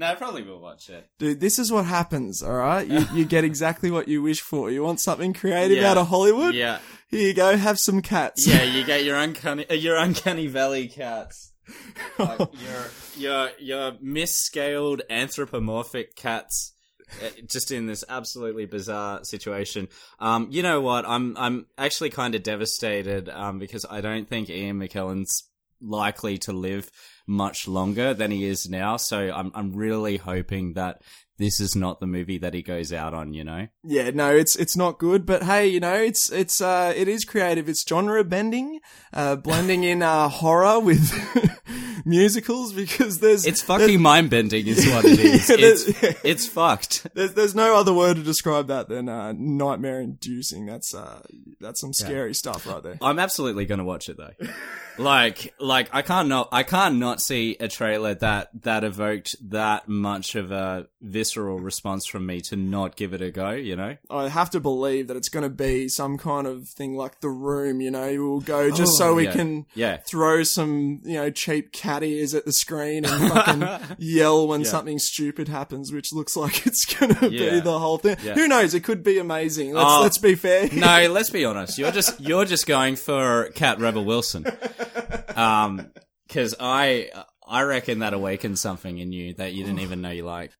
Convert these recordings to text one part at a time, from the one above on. No, I probably will watch it. Dude, this is what happens, all right? You get exactly what you wish for. You want something creative out of Hollywood? Yeah. Here you go, have some cats. Yeah, you get your uncanny valley cats. Like your misscaled anthropomorphic cats just in this absolutely bizarre situation. You know what? I'm actually kind of devastated because I don't think Ian McKellen's likely to live much longer than he is now, so I'm really hoping that this is not the movie that he goes out on, you know? Yeah, no, it's not good, but hey, you know, it is creative. It's genre bending, blending in horror with musicals, because it's fucking mind bending is what it is. It's fucked. There's no other word to describe that than nightmare inducing. That's some scary stuff right there. I'm absolutely gonna watch it though. Like I can't not see a trailer that evoked that much of a visceral response from me to not give it a go, you know? I have to believe that it's going to be some kind of thing like The Room, you know? We'll go just so we can throw some, you know, cheap cat ears at the screen and fucking yell when something stupid happens, which looks like it's going to be the whole thing. Yeah. Who knows? It could be amazing. Let's be fair. No, let's be honest. You're just going for Cat Rebel Wilson. Because I reckon that awakened something in you that you didn't even know you liked.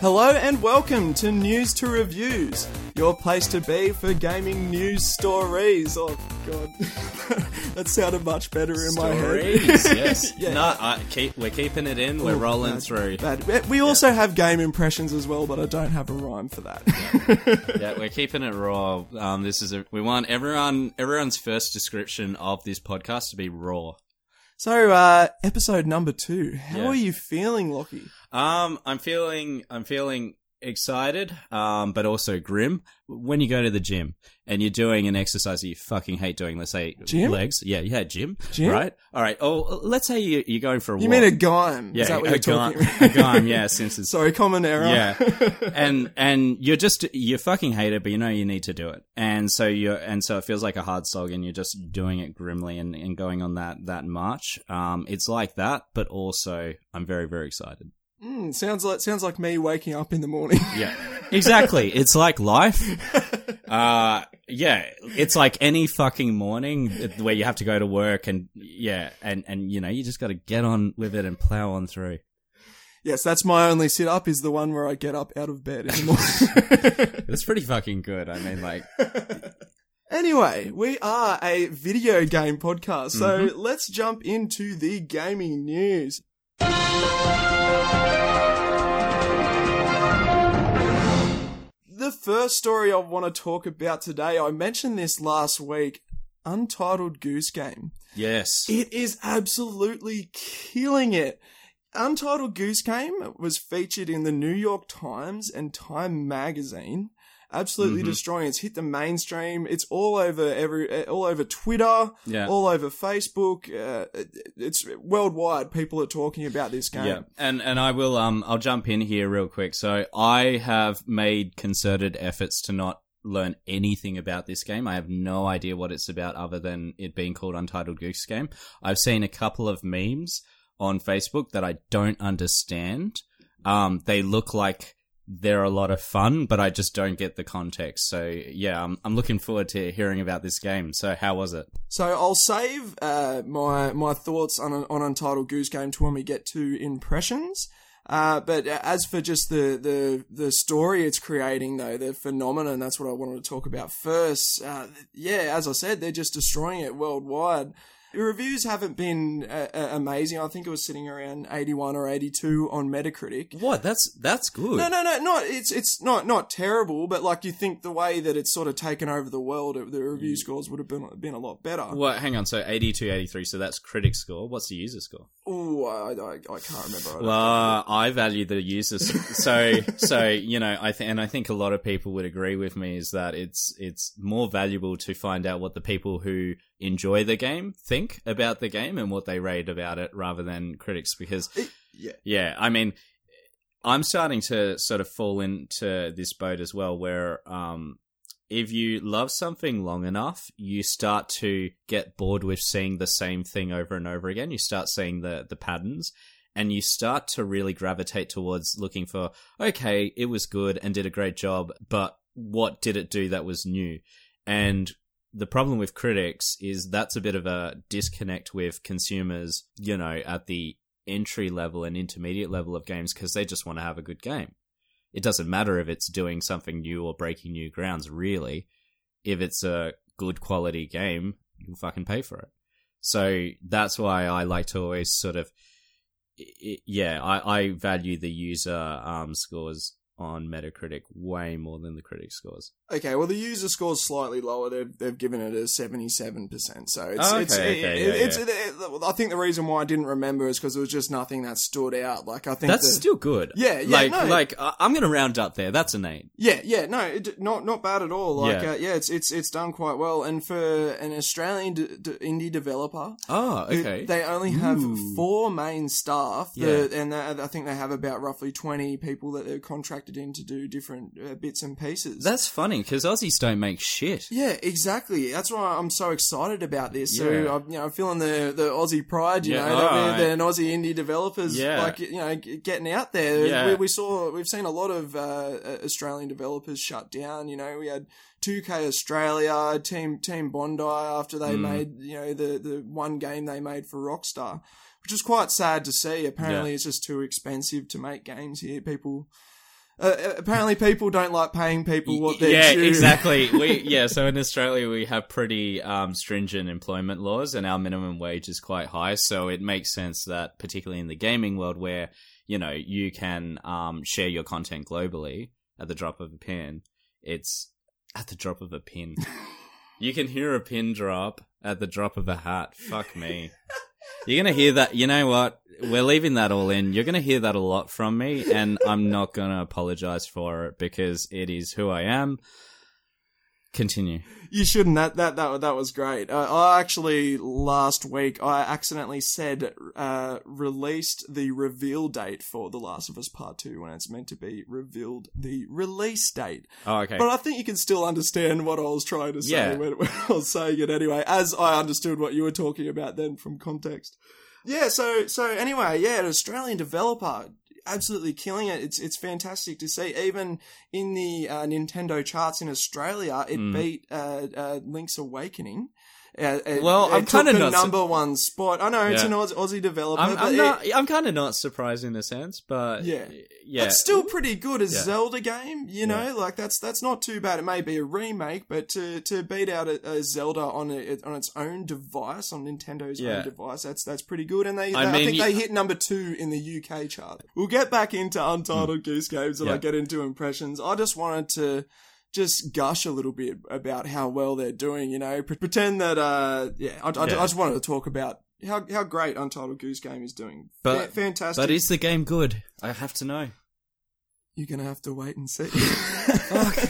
Hello and welcome to News to Reviews, your place to be for gaming news stories. Oh god, that sounded much better in my head. Yes. Yeah. No, we're keeping it in, we're rolling through. Bad. We also have game impressions as well, but I don't have a rhyme for that. Yeah, we're keeping it raw. This is we want everyone's first description of this podcast to be raw. So, episode number 2. How are you feeling, Lockie? I'm feeling excited, but also grim. When you go to the gym and you're doing an exercise that you fucking hate doing, let's say gym? Legs. Yeah, gym. Right? All right. Oh, let's say you're going for a walk. You mean a gym? Yeah, is that what you're talking about? A gym, yeah, since it's... Sorry, common error. Yeah. And you fucking hate it, but you know you need to do it. And so it feels like a hard slog and you're just doing it grimly and going on that march. It's like that, but also I'm very, very excited. Sounds like me waking up in the morning. Yeah, exactly. It's like life. It's like any fucking morning where you have to go to work and you know, you just got to get on with it and plow on through. Yes, that's my only sit-up is the one where I get up out of bed in the morning. That's pretty fucking good. I mean, like... Anyway, we are a video game podcast, so let's jump into the gaming news. The first story I want to talk about today, I mentioned this last week, Untitled Goose Game. Yes. It is absolutely killing it. Untitled Goose Game was featured in the New York Times and Time magazine. Absolutely destroying. It's hit the mainstream. It's all over Twitter, all over Facebook. It's worldwide. People are talking about this game. Yeah, and I will I'll jump in here real quick. So I have made concerted efforts to not learn anything about this game. I have no idea what it's about other than it being called Untitled Goose Game. I've seen a couple of memes on Facebook that I don't understand. They look like they're a lot of fun, but I just don't get the context. So, yeah, I'm looking forward to hearing about this game. So, how was it? So, I'll save my thoughts on Untitled Goose Game to when we get to impressions. But as for just the story it's creating, though, the phenomenon, that's what I wanted to talk about first. As I said, they're just destroying it worldwide. The reviews haven't been amazing. I think it was sitting around 81 or 82 on Metacritic. What? That's good. No. Not it's not terrible, but like you think the way that it's sort of taken over the world, the review scores would have been a lot better. Well, hang on. So 82, 83. So that's critic score. What's the user score? Oh, I can't remember. Well, I value the users. So you know, I think a lot of people would agree with me is that it's more valuable to find out what the people who enjoy the game think. think about the game and what they rate about it rather than critics, because I mean, I'm starting to sort of fall into this boat as well, where if you love something long enough, you start to get bored with seeing the same thing over and over again. You start seeing the patterns, and you start to really gravitate towards looking for, okay, it was good and did a great job, but what did it do that was new? And the problem with critics is that's a bit of a disconnect with consumers, you know, at the entry level and intermediate level of games, because they just want to have a good game. It doesn't matter if it's doing something new or breaking new grounds, really. If it's a good quality game, you'll fucking pay for it. So that's why I like to always sort of... I value the user scores on Metacritic way more than the critic scores. Okay, well, the user score's slightly lower. They've given it a 77%. So it's... I think the reason why I didn't remember is because there was just nothing that stood out. Like, I think... That's still good. Yeah. I'm going to round up there. That's an 8. Not bad at all. It's done quite well. And for an Australian indie developer... Oh, okay. They only have 4 main staff. I think they have about roughly 20 people that they're contracted in to do different bits and pieces. That's funny, because Aussies don't make shit. Yeah, exactly. That's why I'm so excited about this. Yeah. So I'm feeling the Aussie pride. They're an Aussie indie developers, getting out there. Yeah. We've seen a lot of Australian developers shut down. We had 2K Australia, Team Bondi after they made the one game they made for Rockstar, which is quite sad to see. Apparently, it's just too expensive to make games here. Apparently people don't like paying people what they're due. Yeah, exactly. So in Australia, we have pretty stringent employment laws, and our minimum wage is quite high. So it makes sense that, particularly in the gaming world, where, you can share your content globally at the drop of a pin. It's at the drop of a pin. You can hear a pin drop at the drop of a hat. Fuck me. You're going to hear that. You know what? We're leaving that all in. You're going to hear that a lot from me, and I'm not going to apologize for it, because it is who I am. Continue. You shouldn't. That was great. I actually, last week, I accidentally said released the reveal date for The Last of Us Part 2 when it's meant to be revealed the release date. Oh, okay. But I think you can still understand what I was trying to say when I was saying it anyway, as I understood what you were talking about then from context. Yeah, so anyway, an Australian developer... absolutely killing it. It's fantastic to see. Even in the Nintendo charts in Australia, it beat Link's Awakening. I'm kind of not number one spot. I know it's an Aussie developer. I'm kind of not surprised in a sense, but it's still pretty good as Zelda game. That's not too bad. It may be a remake, but to beat out a Zelda on its own device, on Nintendo's own device, that's pretty good. And they hit number 2 in the UK chart. We'll get back into Untitled Goose Games and I get into impressions. I just wanted to gush a little bit about how well they're doing, pretend that, I just wanted to talk about how great Untitled Goose Game is doing. But fantastic. But is the game good? I have to know. You're going to have to wait and see.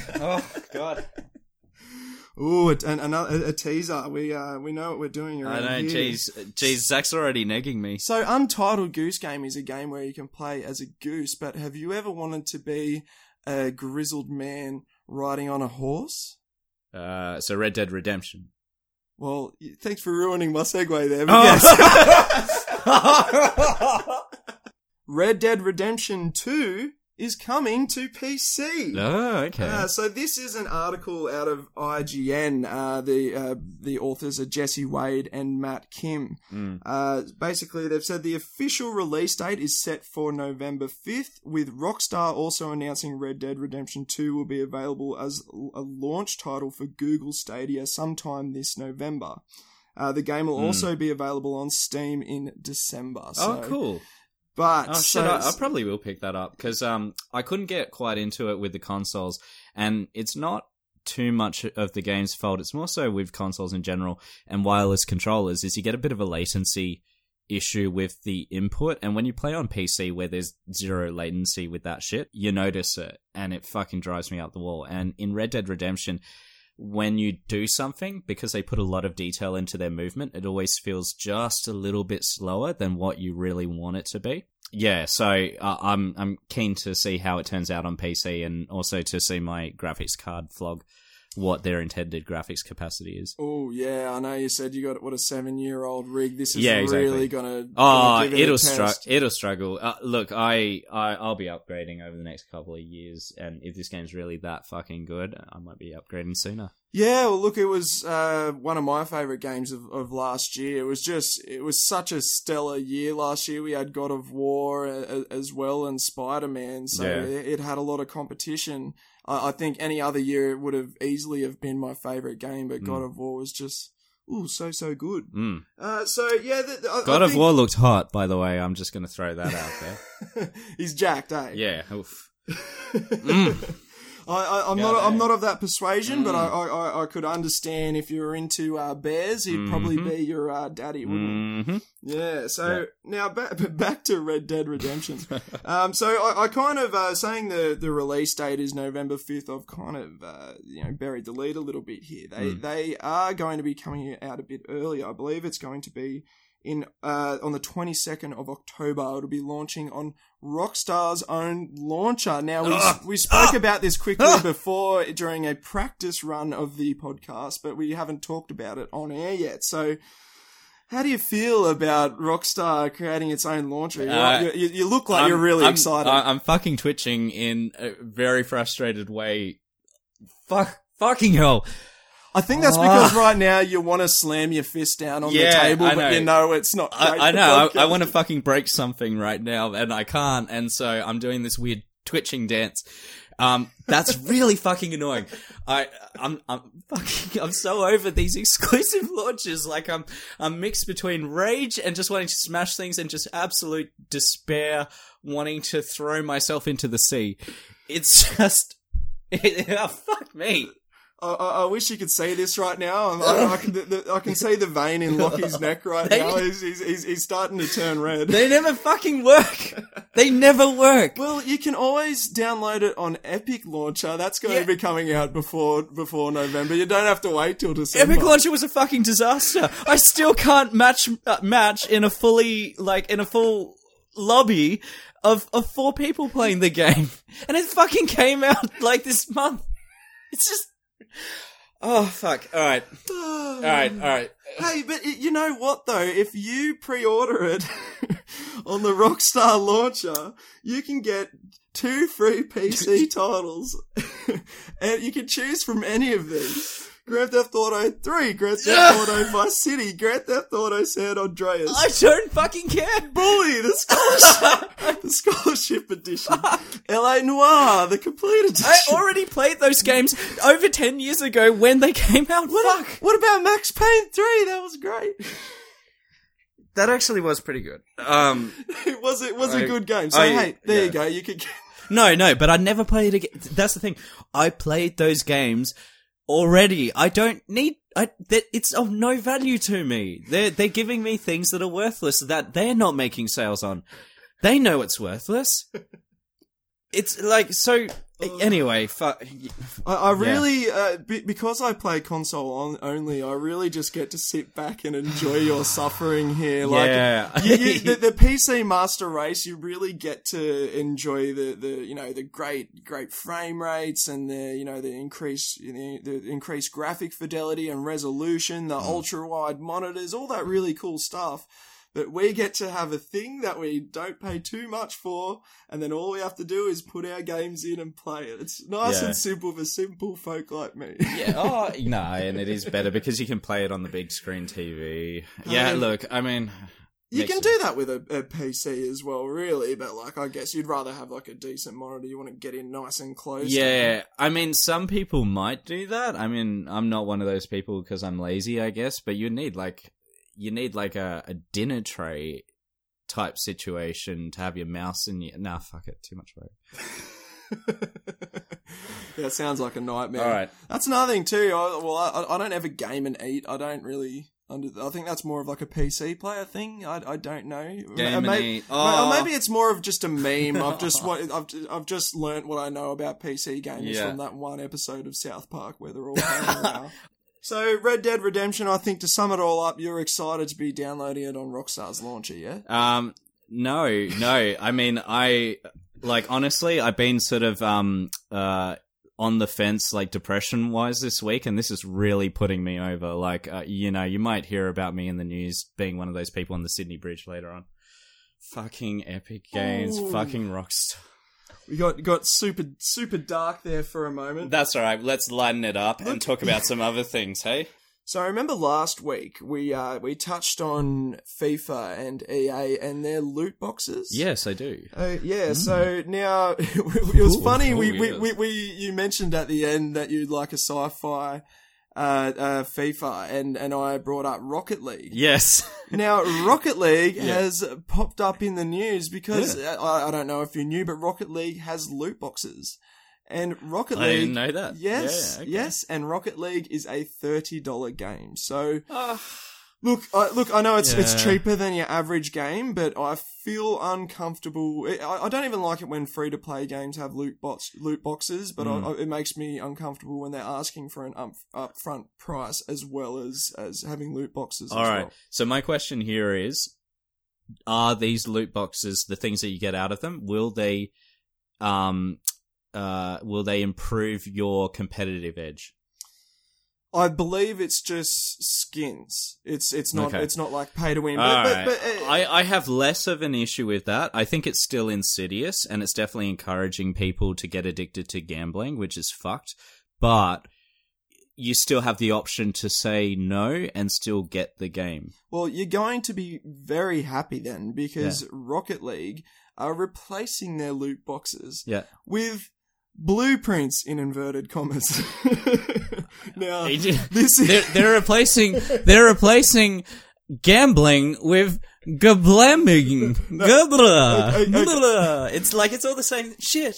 Oh, God. Ooh, another teaser. We know what we're doing around here. I know, geez, Zach's already negging me. So Untitled Goose Game is a game where you can play as a goose, but have you ever wanted to be a grizzled man riding on a horse? So Red Dead Redemption. Well, thanks for ruining my segue there. Yes. Red Dead Redemption 2 is coming to PC. Oh, okay. So this is an article out of IGN. The authors are Jesse Wade and Matt Kim. Basically, they've said the official release date is set for November 5th, with Rockstar also announcing Red Dead Redemption 2 will be available as a launch title for Google Stadia sometime this November. The game will also be available on Steam in December. So. Oh, cool. But I probably will pick that up, because I couldn't get quite into it with the consoles, and it's not too much of the game's fault. It's more so with consoles in general and wireless controllers is you get a bit of a latency issue with the input, and when you play on PC where there's zero latency with that shit, you notice it, and it fucking drives me up the wall. And in Red Dead Redemption, when you do something, because they put a lot of detail into their movement, it always feels just a little bit slower than what you really want it to be. Yeah, so I'm keen to see how it turns out on PC, and also to see my graphics card flog what their intended graphics capacity is. Oh, yeah, I know you said you got, what, a 7-year-old rig. This is really going to... Oh, it'll struggle. Look, I'll be upgrading over the next couple of years, and if this game's really that fucking good, I might be upgrading sooner. Yeah, well, look, it was one of my favourite games of last year. It was such a stellar year last year. We had God of War as well, and Spider-Man, so it had a lot of competition. I think any other year it would have easily have been my favourite game, but God of War was just... Ooh, so good. Mm. God of War looked hot, by the way. I'm just going to throw that out there. He's jacked, eh? Yeah, oof. Mm. I'm not of that persuasion, but I could understand if you're into bears, he'd probably be your daddy, wouldn't he? Yeah, so now back to Red Dead Redemption. So I kind of, saying the release date is November 5th, I've kind of buried the lead a little bit here. They are going to be coming out a bit earlier. I believe it's going to be in on the 22nd of October. It'll be launching on Rockstar's own launcher. Now, we spoke about this quickly before during a practice run of the podcast, but we haven't talked about it on air yet. So how do you feel about Rockstar creating its own launcher? You look like you're really excited. I'm fucking twitching in a very frustrated way. Fucking hell. I think that's because right now you want to slam your fist down on the table, but you know it's not great. I know. I want to fucking break something right now, and I can't, and so I'm doing this weird twitching dance. That's really fucking annoying. I'm so over these exclusive launches. Like, I'm mixed between rage and just wanting to smash things, and just absolute despair, wanting to throw myself into the sea. It's just... fuck me. I wish you could see this right now. I can see the vein in Lockie's neck right now. He's starting to turn red. They never fucking work. They never work. Well, you can always download it on Epic Launcher. That's going to be coming out before November. You don't have to wait till December. Epic Launcher was a fucking disaster. I still can't match in a full lobby of 4 people playing the game, and it fucking came out like this month. It's just... Oh, fuck. All right. Hey, but you know what, though? If you pre-order it on the Rockstar launcher, you can get 2 free PC titles, and you can choose from any of these. Grand Theft Auto 3, Grand Theft Auto Vice City, Grand Theft Auto San Andreas. I don't fucking care. Bully, the scholarship, the scholarship edition. LA Noire, the complete edition. I already played those games over 10 years ago when they came out. What about Max Payne 3? That was great. That actually was pretty good. It was a good game. So hey, there you go. You could. No, but I never played again. That's the thing. I played those games already. I don't need... it's of no value to me. They're giving me things that are worthless, that they're not making sales on. They know it's worthless. It's like, so... Anyway, I really... because I play console only, I really just get to sit back and enjoy your suffering here. The PC Master Race, you really get to enjoy the great frame rates, and the increased graphic fidelity and resolution, the ultra-wide monitors, all that really cool stuff. But we get to have a thing that we don't pay too much for, and then all we have to do is put our games in and play it. It's nice and simple for simple folk like me. Yeah, oh, no, and it is better because you can play it on the big screen TV. Yeah, look, I mean... You can do that with a PC as well, really, but, like, I guess you'd rather have, like, a decent monitor. You want to get in nice and close. Yeah, I mean, some people might do that. I mean, I'm not one of those people because I'm lazy, I guess, but you need a dinner tray type situation to have your mouse in your... Nah, fuck it. Too much work. That sounds like a nightmare. All right. That's another thing, too. I don't ever game and eat. I don't really... I think that's more of like a PC player thing. I don't know. Maybe it's more of just a meme. I've just learnt what I know about PC games from that one episode of South Park where they're all playing now. So Red Dead Redemption, I think to sum it all up, you're excited to be downloading it on Rockstar's launcher, yeah? No. I mean, honestly, I've been sort of on the fence, like depression-wise this week, and this is really putting me over. You might hear about me in the news being one of those people on the Sydney Bridge later on. Fucking Epic Games, fucking Rockstar. We got super dark there for a moment. That's all right. Let's lighten it up and talk about some other things, hey? So I remember last week we touched on FIFA and EA and their loot boxes. Yes, I do. So now it was funny. You mentioned at the end that you'd like a sci-fi FIFA and I brought up Rocket League. Yes. Now Rocket League has popped up in the news because I don't know if you knew, but Rocket League has loot boxes. And Rocket League... I didn't know that. Yes, yes. And Rocket League is a $30 game. So, look, I know it's cheaper than your average game, but I feel uncomfortable. I don't even like it when free-to-play games have loot boxes, but it makes me uncomfortable when they're asking for an upfront price as well as having loot boxes. All right. So my question here is, are these loot boxes, the things that you get out of them, will they improve your competitive edge? I believe it's just skins. It's not okay. It's not like pay to win. I have less of an issue with that. I think it's still insidious, and it's definitely encouraging people to get addicted to gambling, which is fucked. But you still have the option to say no and still get the game. Well, you're going to be very happy then because Rocket League are replacing their loot boxes with blueprints in inverted commas. Now, they're replacing gambling with gablambing. It's like it's all the same shit.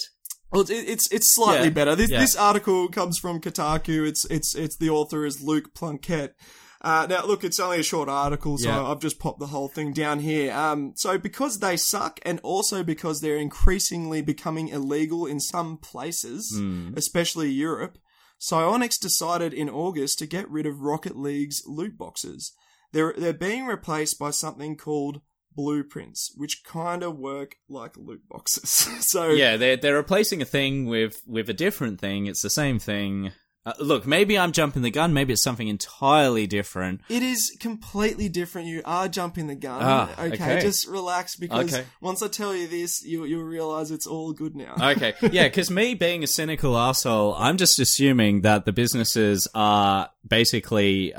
Well, it's slightly better. This article comes from Kotaku. It's the author is Luke Plunkett. Now, look, it's only a short article, so I've just popped the whole thing down here. So because they suck and also because they're increasingly becoming illegal in some places, especially Europe, Psyonix decided in August to get rid of Rocket League's loot boxes. They're being replaced by something called blueprints, which kind of work like loot boxes. So yeah, they're replacing a thing with a different thing. It's the same thing. Look, maybe I'm jumping the gun. Maybe it's something entirely different. It is completely different. You are jumping the gun. Okay, just relax because once I tell you this, you'll realize it's all good now. Okay, yeah, because me being a cynical asshole, I'm just assuming that the businesses are basically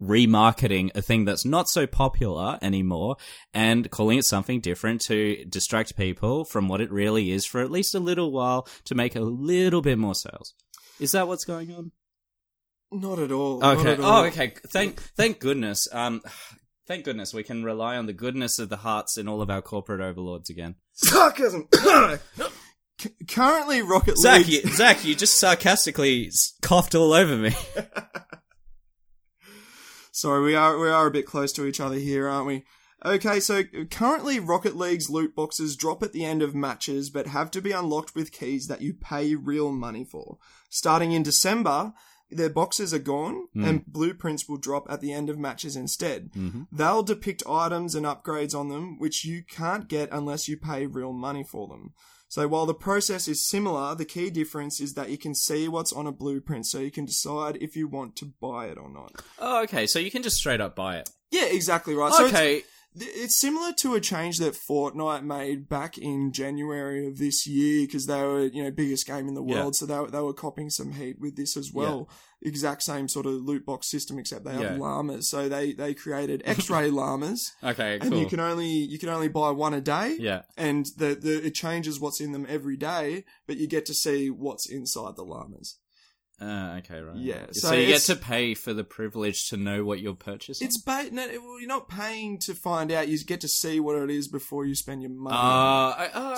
remarketing a thing that's not so popular anymore and calling it something different to distract people from what it really is for at least a little while to make a little bit more sales. Is that what's going on? Not at all. Okay. Not at all. Oh, okay. Thank goodness. Thank goodness we can rely on the goodness of the hearts in all of our corporate overlords again. Sarcasm. Currently, Rocket League. Zach, you just sarcastically coughed all over me. Sorry, we are a bit close to each other here, aren't we? Okay, so currently Rocket League's loot boxes drop at the end of matches but have to be unlocked with keys that you pay real money for. Starting in December, their boxes are gone and blueprints will drop at the end of matches instead. Mm-hmm. They'll depict items and upgrades on them which you can't get unless you pay real money for them. So while the process is similar, the key difference is that you can see what's on a blueprint, so you can decide if you want to buy it or not. Oh, okay, so you can just straight up buy it. Yeah, exactly right. Okay. So it's similar to a change that Fortnite made back in January of this year because they were, biggest game in the world, so they were copying some heat with this as well. Yeah. Exact same sort of loot box system, except they have llamas. So they created X-ray llamas. Okay, cool. And you can only buy one a day. Yeah. And it changes what's in them every day, but you get to see what's inside the llamas. Okay, right. Yeah, so you get to pay for the privilege to know what you're purchasing? You're not paying to find out. You get to see what it is before you spend your money. Right.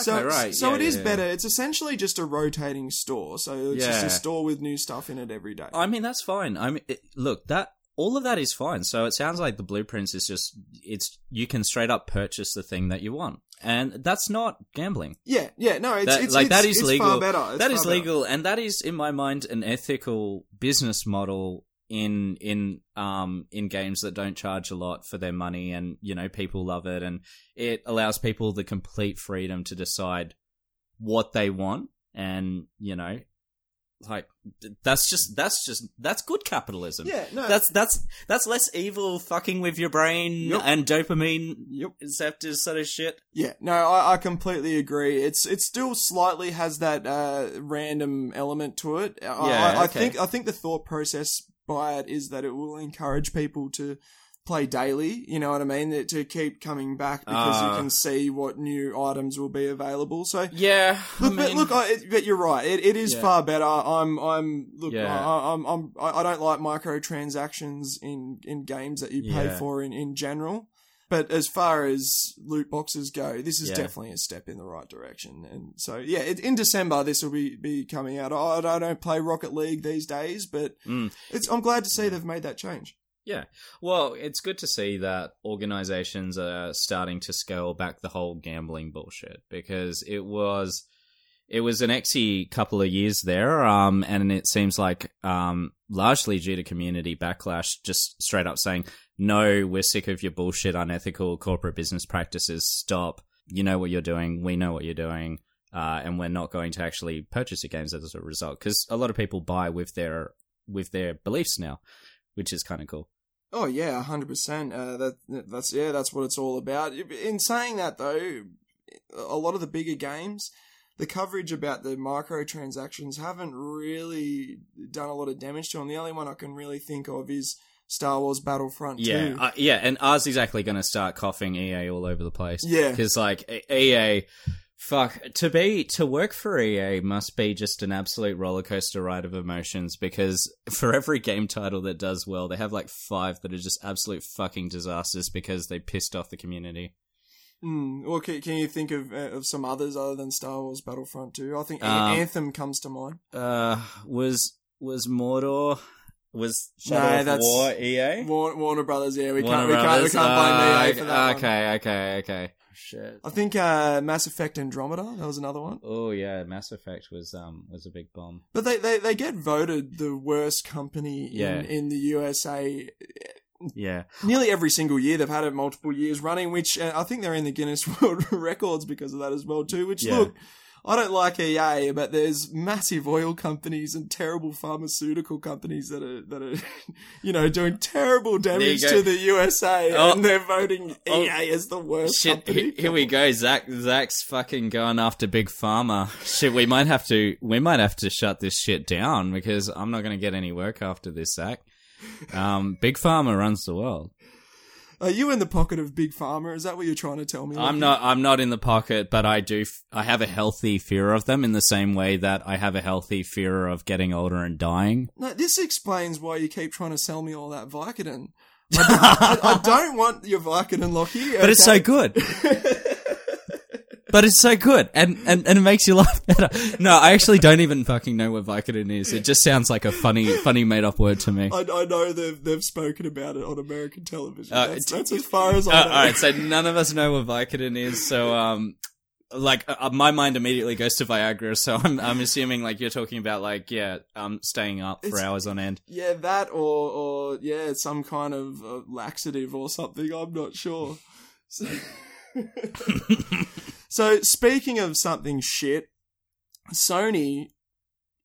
So it is better. It's essentially just a rotating store. So it's just a store with new stuff in it every day. I mean, that's fine. I mean, look, that all of that is fine. So it sounds like the Blueprints is just, it's, you can straight up purchase the thing that you want. And that's not gambling. Yeah, yeah, no, it's legal. Far better. It's that is legal, and that is, in my mind, an ethical business model in games that don't charge a lot for their money, and, you know, people love it, and it allows people the complete freedom to decide what they want, and, you know, like, that's good capitalism. Yeah, no. That's less evil fucking with your brain and dopamine receptors sort of shit. Yeah, no, I completely agree. It still slightly has that random element to it. Yeah, I think the thought process by it is that it will encourage people to play daily, you know what I mean? To keep coming back because you can see what new items will be available. So yeah, but you're right. It is far better. I don't like microtransactions in games that you pay for in general. But as far as loot boxes go, this is definitely a step in the right direction. And so, yeah, in December, this will be coming out. I don't play Rocket League these days, but I'm glad to see they've made that change. Yeah. Well, it's good to see that organizations are starting to scale back the whole gambling bullshit, because it was an exy couple of years there, and it seems like largely due to community backlash, just straight up saying, no, we're sick of your bullshit, unethical corporate business practices, stop. You know what you're doing, we know what you're doing, and we're not going to actually purchase your games as a result, because a lot of people buy with their beliefs now, which is kind of cool. Oh, yeah, 100%. That's what it's all about. In saying that, though, a lot of the bigger games, the coverage about the microtransactions haven't really done a lot of damage to them. The only one I can really think of is Star Wars Battlefront 2. Yeah, and ours is actually going to start coughing EA all over the place. Yeah. Because, like, EA... Fuck, to work for EA must be just an absolute rollercoaster ride of emotions, because for every game title that does well, they have like 5 that are just absolute fucking disasters because they pissed off the community. Well, can you think of some others other than Star Wars Battlefront 2? I think Anthem comes to mind. Was Mordor... Was Shadow of War EA? Warner Brothers, yeah. We can't blame EA for that. Okay. Shit. I think Mass Effect Andromeda, that was another one. Oh yeah, Mass Effect was a big bomb. But they get voted the worst company in the USA. Yeah. Nearly every single year. They've had it multiple years running, which I think they're in the Guinness World Records because of that as well too, which look, I don't like EA, but there's massive oil companies and terrible pharmaceutical companies that are, you know, doing terrible damage to the USA, and they're voting EA as the worst company. Here we go, Zach's fucking going after Big Pharma. Shit, we might have to shut this shit down because I'm not going to get any work after this, Zach. Big Pharma runs the world. Are you in the pocket of Big Pharma? Is that what you're trying to tell me? I'm not in the pocket, but I have a healthy fear of them in the same way that I have a healthy fear of getting older and dying. No, this explains why you keep trying to sell me all that Vicodin. I don't want your Vicodin, Lockie. Okay? But it's so good. But it's so good, and it makes you laugh better. No, I actually don't even fucking know what Vicodin is. It just sounds like a funny made-up word to me. I know they've spoken about it on American television. That's as far as I know. All right, so none of us know what Vicodin is, so... my mind immediately goes to Viagra, so I'm assuming like you're talking about like staying up for hours on end. Yeah, that or some kind of laxative or something. I'm not sure. So... So, speaking of something shit, Sony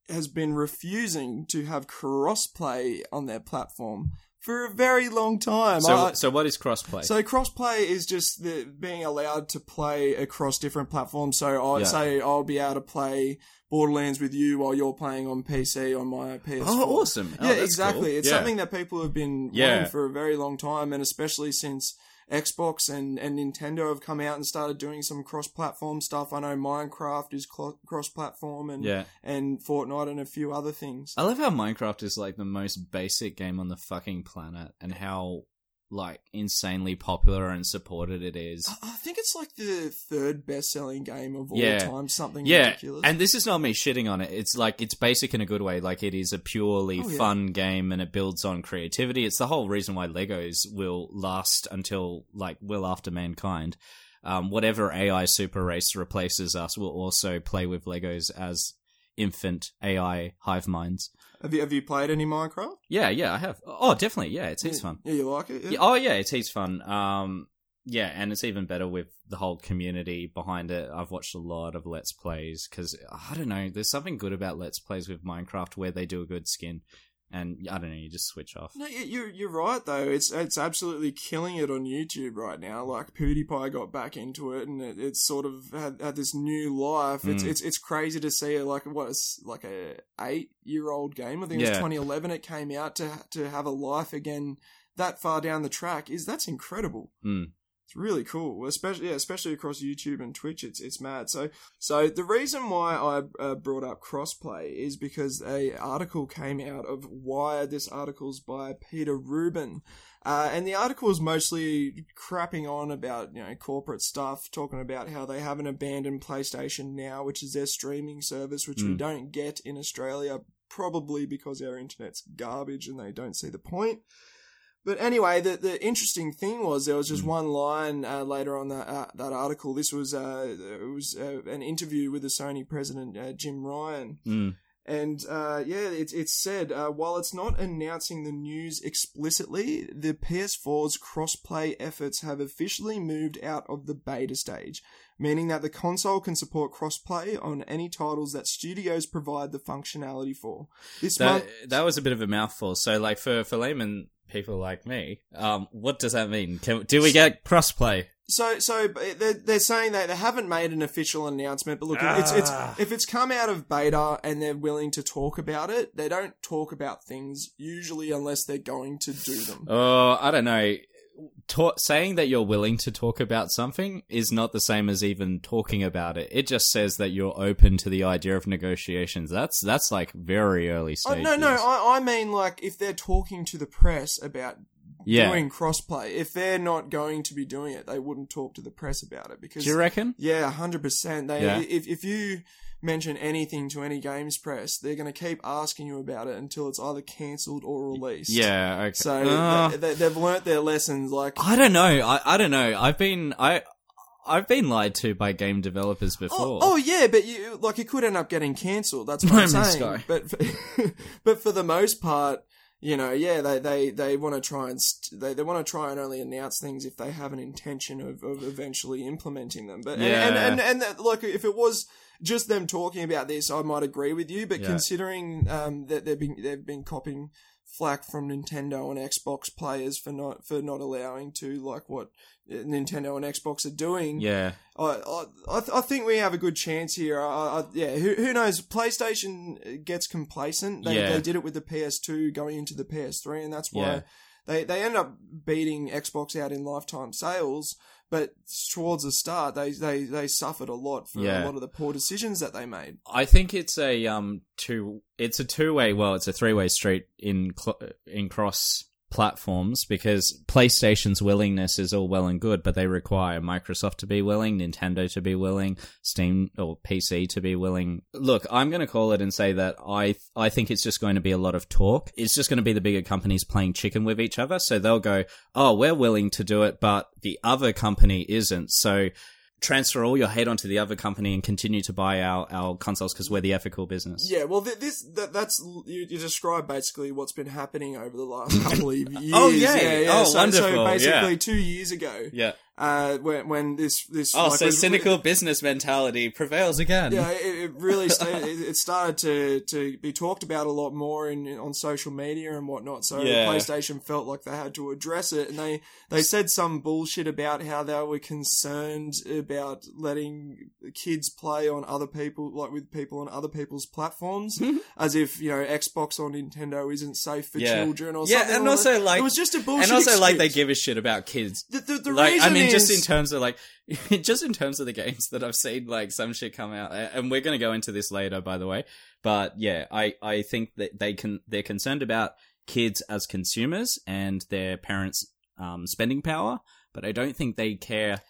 has been refusing to have crossplay on their platform for a very long time. So what is crossplay? So, crossplay is just being allowed to play across different platforms. So, say I'll be able to play Borderlands with you while you're playing on PC on my PS4. Oh, awesome. Yeah, exactly. Cool. It's something that people have been wanting for a very long time, and especially since... Xbox and Nintendo have come out and started doing some cross-platform stuff. I know Minecraft is cross-platform and Fortnite and a few other things. I love how Minecraft is like the most basic game on the fucking planet and how like insanely popular and supported it is. I think it's like the third best-selling game of all time, something ridiculous. And this is not me shitting on it. It's like, it's basic in a good way. Like, it is a purely fun game and it builds on creativity. It's the whole reason why Legos will last until, like, well after mankind. Whatever AI super race replaces us will also play with Legos as infant AI hive minds. Have you played any Minecraft? Yeah, I have. Oh, definitely. Yeah, it's heaps fun. Yeah, you like it? Yeah. Oh, yeah, it's heaps fun. Yeah, and it's even better with the whole community behind it. I've watched a lot of Let's Plays because, I don't know, there's something good about Let's Plays with Minecraft where they do a good skin. And, I don't know, you just switch off. No, you're right, though. It's absolutely killing it on YouTube right now. Like, PewDiePie got back into it, and it's sort of had this new life. It's crazy to see, like a 8-year-old game. I think it was 2011 it came out to have a life again that far down the track. That's incredible. Mm. It's really cool, especially across YouTube and Twitch. It's mad. So the reason why I brought up crossplay is because an article came out of Wired. This article's by Peter Rubin, and the article is mostly crapping on about corporate stuff, talking about how they haven't abandoned PlayStation Now, which is their streaming service, which we don't get in Australia, probably because our internet's garbage and they don't see the point. But anyway, the interesting thing was there was just one line later on that article. This was an interview with the Sony president, Jim Ryan. Mm. And it said, while it's not announcing the news explicitly, the PS4's cross-play efforts have officially moved out of the beta stage, meaning that the console can support cross-play on any titles that studios provide the functionality for. That was a bit of a mouthful. So, like, for layman people like me, what does that mean? Do we get crossplay? So they're saying that they haven't made an official announcement, but look, if it's come out of beta and they're willing to talk about it, they don't talk about things usually unless they're going to do them. Oh, I don't know. Saying that you're willing to talk about something is not the same as even talking about it. It just says that you're open to the idea of negotiations. That's like very early stage. I mean, like, if they're talking to the press about doing crossplay, if they're not going to be doing it, they wouldn't talk to the press about it. Because, do you reckon? Yeah, 100%. If you mention anything to any games press, they're going to keep asking you about it until it's either cancelled or released. Yeah, okay. So they've learnt their lessons. Like, I don't know. I don't know. I've been lied to by game developers before. Oh yeah, but you like it could end up getting cancelled. That's what I'm saying. Sky. But for the most part, they want to try and they want to try and only announce things if they have an intention of eventually implementing them. But and that, like, if it was just them talking about this, I might agree with you, but considering that they've been copying flack from Nintendo and Xbox players for not allowing to, like, what Nintendo and Xbox are doing, I think we have a good chance here. Who knows? PlayStation gets complacent. They did it with the PS2 going into the PS3, and that's why they end up beating Xbox out in lifetime sales. But towards the start, they suffered a lot from a lot of the poor decisions that they made. I think it's a it's a 3-way street in cross platforms, because PlayStation's willingness is all well and good, but they require Microsoft to be willing, Nintendo to be willing, Steam or PC to be willing. Look, I'm going to call it and say that I think it's just going to be a lot of talk. It's just going to be the bigger companies playing chicken with each other. So they'll go, oh, we're willing to do it, but the other company isn't. So transfer all your hate onto the other company and continue to buy our consoles because we're the ethical business. Yeah, well, you describe basically what's been happening over the last couple of years. Oh, yeah. So, wonderful. So basically 2 years ago, when this so cynical business mentality prevails again. Yeah, it really it started to be talked about a lot more on social media and whatnot. So PlayStation felt like they had to address it, and they said some bullshit about how they were concerned about letting kids play on other people, like with people on other people's platforms, as if Xbox or Nintendo isn't safe for children or something. Yeah, and also that. Like, it was just a bullshit. And also excuse. Like, they give a shit about kids. The like, reason I mean, is, just in terms of the games that I've seen, like, some shit come out, and we're going to go into this later, by the way. But yeah, I think that they're concerned about kids as consumers and their parents spending power, but I don't think they care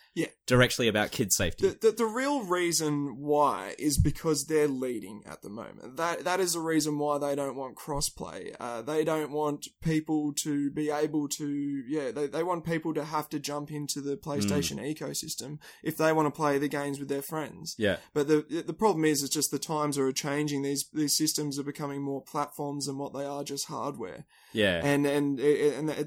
directly about kids' safety. The real reason why is because they're leading at the moment. That is the reason why they don't want crossplay. They don't want people to be able to... Yeah, they want people to have to jump into the PlayStation ecosystem if they want to play the games with their friends. Yeah. But the problem is it's just the times are changing. These systems are becoming more platforms than what they are just hardware. Yeah. And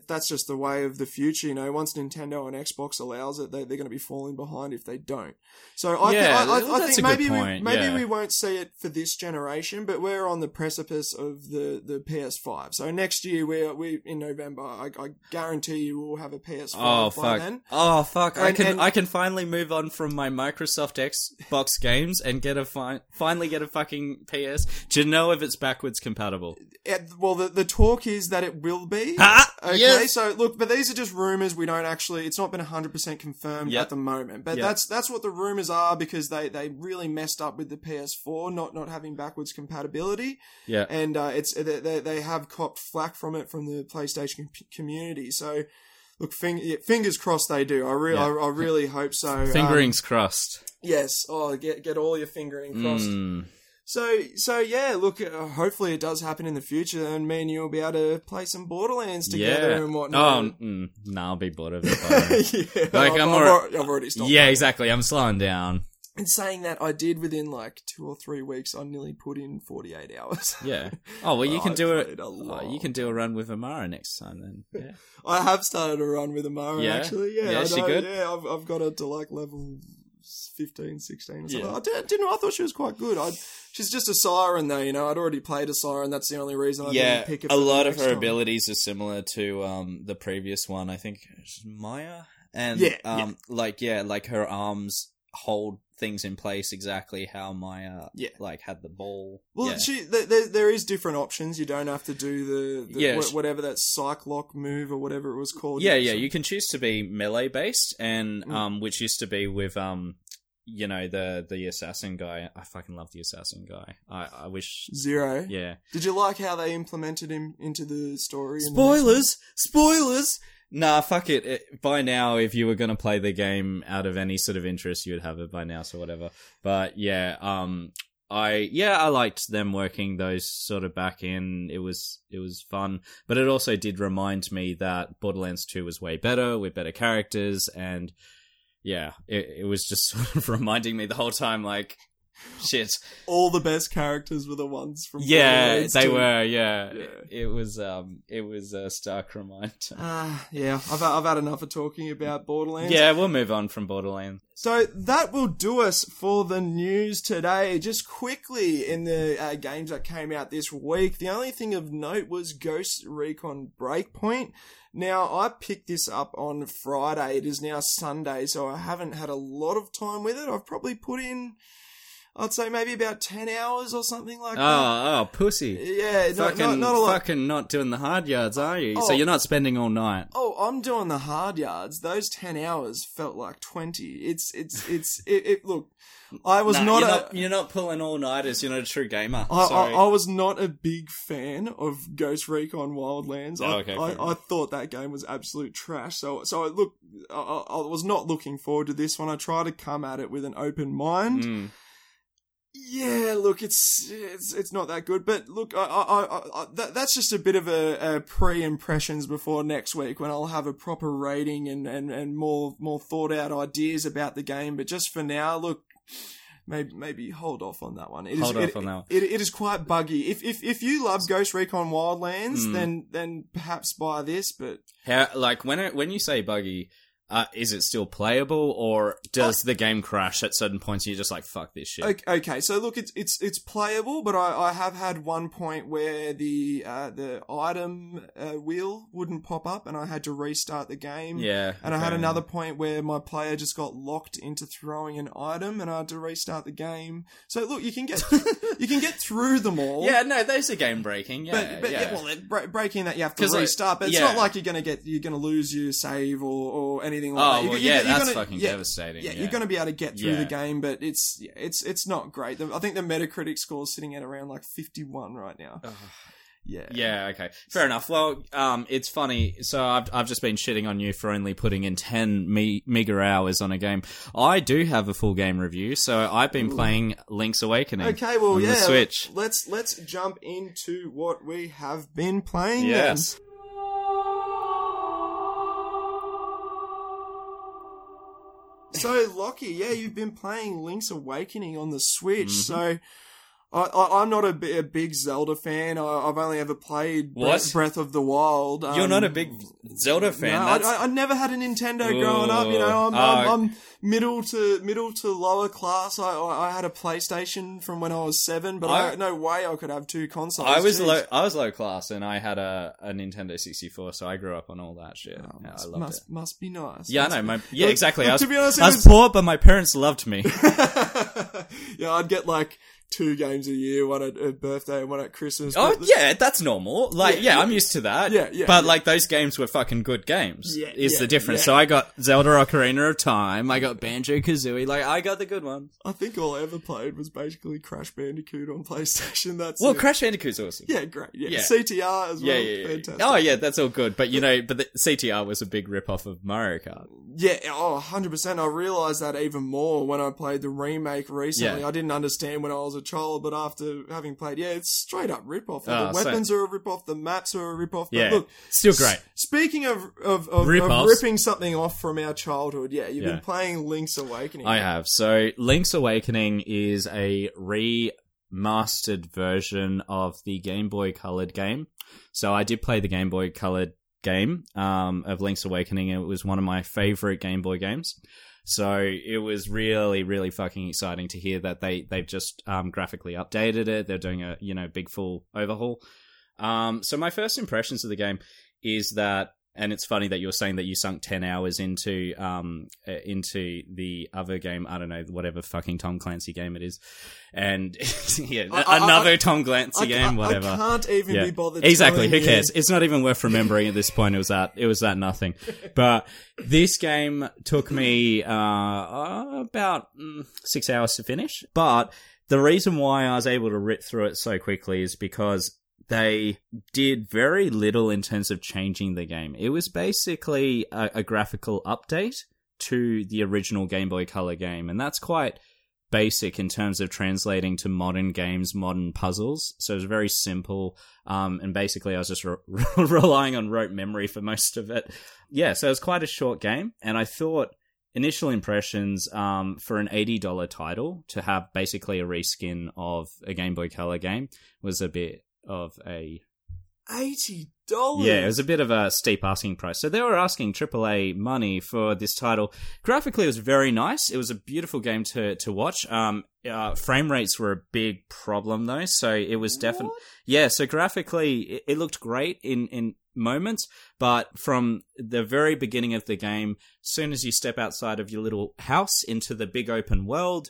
that's just the way of the future. You know, once Nintendo and Xbox allows it, they're going to be falling behind if they don't. So I think maybe we won't see it for this generation, but we're on the precipice of the PS5. So next year we in November, I guarantee you we'll have a PS5 by then. Oh fuck! I can finally move on from my Microsoft Xbox games and get finally get a fucking PS. Do you know if it's backwards compatible? Well, the talk is that it will be. Okay, yes. So look, but these are just rumors. We don't actually. It's not been 100% confirmed at the moment, but that's what the rumors are, because they really messed up with the PS4 not having backwards compatibility. Yeah, and they have copped flack from it from the PlayStation community. So look, fingers crossed they do. I really hope so. Fingerings crossed. Yes. Oh, get all your fingering crossed. So yeah, look, hopefully it does happen in the future, and me and you will be able to play some Borderlands together and whatnot. Oh, I'll be bored of it. I've already stopped. Yeah, exactly. I'm slowing down. And saying that, I did within like 2 or 3 weeks. I nearly put in 48 hours. Yeah. Oh well, you can do it. You can do a run with Amara next time then. Yeah. I have started a run with Amara actually. Yeah. Is she good? Yeah, I've got her to like level 15, 16 or something. Yeah. I thought she was quite good. She's just a siren though, you know. I'd already played a siren. That's the only reason I didn't pick it. A lot of her abilities are similar to the previous one. I think Maya, and like her arms hold things in place exactly how Maya like had the ball. Well, there is different options. You don't have to do the whatever that Psylocke move or whatever it was called. You can choose to be melee based, and which used to be with you know, the assassin guy. I fucking love the assassin guy. I wish... Zero? Yeah. Did you like how they implemented him into the story? Spoilers! Nah, fuck it. By now, if you were going to play the game out of any sort of interest, you would have it by now, so whatever. But yeah, I liked them working those sort of back in. It was fun, but it also did remind me that Borderlands 2 was way better, with better characters, and... Yeah, it was just sort of reminding me the whole time, like, shit. All the best characters were the ones from... Yeah, they were, yeah. It was a stark reminder. I've had enough of talking about Borderlands. Yeah, we'll move on from Borderlands. So that will do us for the news today. Just quickly, in the games that came out this week, the only thing of note was Ghost Recon Breakpoint. Now, I picked this up on Friday. It is now Sunday, so I haven't had a lot of time with it. I've probably put in, I'd say maybe about 10 hours or something like that. Oh, pussy. Yeah. Not a lot. Fucking not doing the hard yards, are you? So you're not spending all night. Oh, I'm doing the hard yards. Those 10 hours felt like 20. Look, I was you're not pulling all-nighters. You're not a true gamer. I was not a big fan of Ghost Recon Wildlands. I thought that game was absolute trash. So I was not looking forward to this one. I try to come at it with an open mind. Yeah, look, it's not that good, but look, that's just a bit of a pre-impressions before next week, when I'll have a proper rating and more thought out ideas about the game. But just for now, look, maybe hold off on that one. It is quite buggy. If you love Ghost Recon Wildlands, then perhaps buy this. But how, like, when you say buggy, is it still playable, or does the game crash at certain points and you're just like, fuck this shit? Okay, so look, it's playable, but I have had one point where the item wheel wouldn't pop up and I had to restart the game. Yeah. And I had another point where my player just got locked into throwing an item and I had to restart the game. So look, you can get through them all. Yeah, no, those are game breaking. Yeah, breaking that you have to restart, but it's not like you're going to lose your save or anything. Devastating. Yeah, you're going to be able to get through the game, but it's not great. I think the Metacritic score is sitting at around like 51 right now. Yeah. Yeah, okay. Fair enough. Well, it's funny. So I've just been shitting on you for only putting in 10 meager hours on a game. I do have a full game review, so I've been playing Link's Awakening. Okay, well, on the Switch. Let's jump into what we have been playing. Yes. Then. So, Lockie, yeah, you've been playing Link's Awakening on the Switch, so... I'm not a big Zelda fan. I've only ever played Breath of the Wild. You're not a big Zelda fan? No, I never had a Nintendo growing up. You know, I'm middle to lower class. I had a PlayStation from when I was 7, but no way I could have two consoles. I was low class, and I had a Nintendo 64, so I grew up on all that shit. Oh, yeah, I loved it. Must be nice. Yeah, I know. Yeah, exactly. To be honest, I was poor, but my parents loved me. Yeah, I'd get like... 2 games a year, one at her birthday and one at Christmas. Oh, yeah, that's normal. Like, yeah, I'm used to that. Yeah. But, like, those games were fucking good games is the difference. Yeah. So I got Zelda Ocarina of Time, I got Banjo-Kazooie, like, I got the good ones. I think all I ever played was basically Crash Bandicoot on PlayStation. Crash Bandicoot's awesome. Yeah, great. Yeah. CTR as well. Yeah. Fantastic. Oh, yeah, that's all good. But, you know, the CTR was a big rip-off of Mario Kart. Yeah, 100%. I realised that even more when I played the remake recently. Yeah. I didn't understand when I was a child, but after having played, it's straight up rip-off. Like, the weapons are a rip-off, the maps are a rip-off, but look, still great. Speaking of ripping something off from our childhood, you've been playing Link's Awakening. I have. So Link's Awakening is a remastered version of the Game Boy Colored game. So I did play the Game Boy Colored game of Link's Awakening. It was one of my favorite Game Boy games. So it was really, really fucking exciting to hear that they've just graphically updated it. They're doing a big full overhaul. So my first impressions of the game is that, and it's funny that you're saying that you sunk 10 hours into the other game. I don't know, whatever fucking Tom Clancy game it is, and another Tom Clancy game, whatever. I can't even be bothered. Exactly, who cares? It's not even worth remembering at this point. It was that nothing. But this game took me about 6 hours to finish. But the reason why I was able to rip through it so quickly is because they did very little in terms of changing the game. It was basically a graphical update to the original Game Boy Color game, and that's quite basic in terms of translating to modern games, modern puzzles. So it was very simple, and basically I was just relying on rote memory for most of it. Yeah, so it was quite a short game, and I thought initial impressions for an $80 title to have basically a reskin of a Game Boy Color game was a bit... of a $80. Yeah, it was a bit of a steep asking price. So they were asking AAA money for this title. Graphically, it was very nice. It was a beautiful game to watch. Frame rates were a big problem though, so it was definitely So graphically, it looked great in moments, but from the very beginning of the game, as soon as you step outside of your little house into the big open world,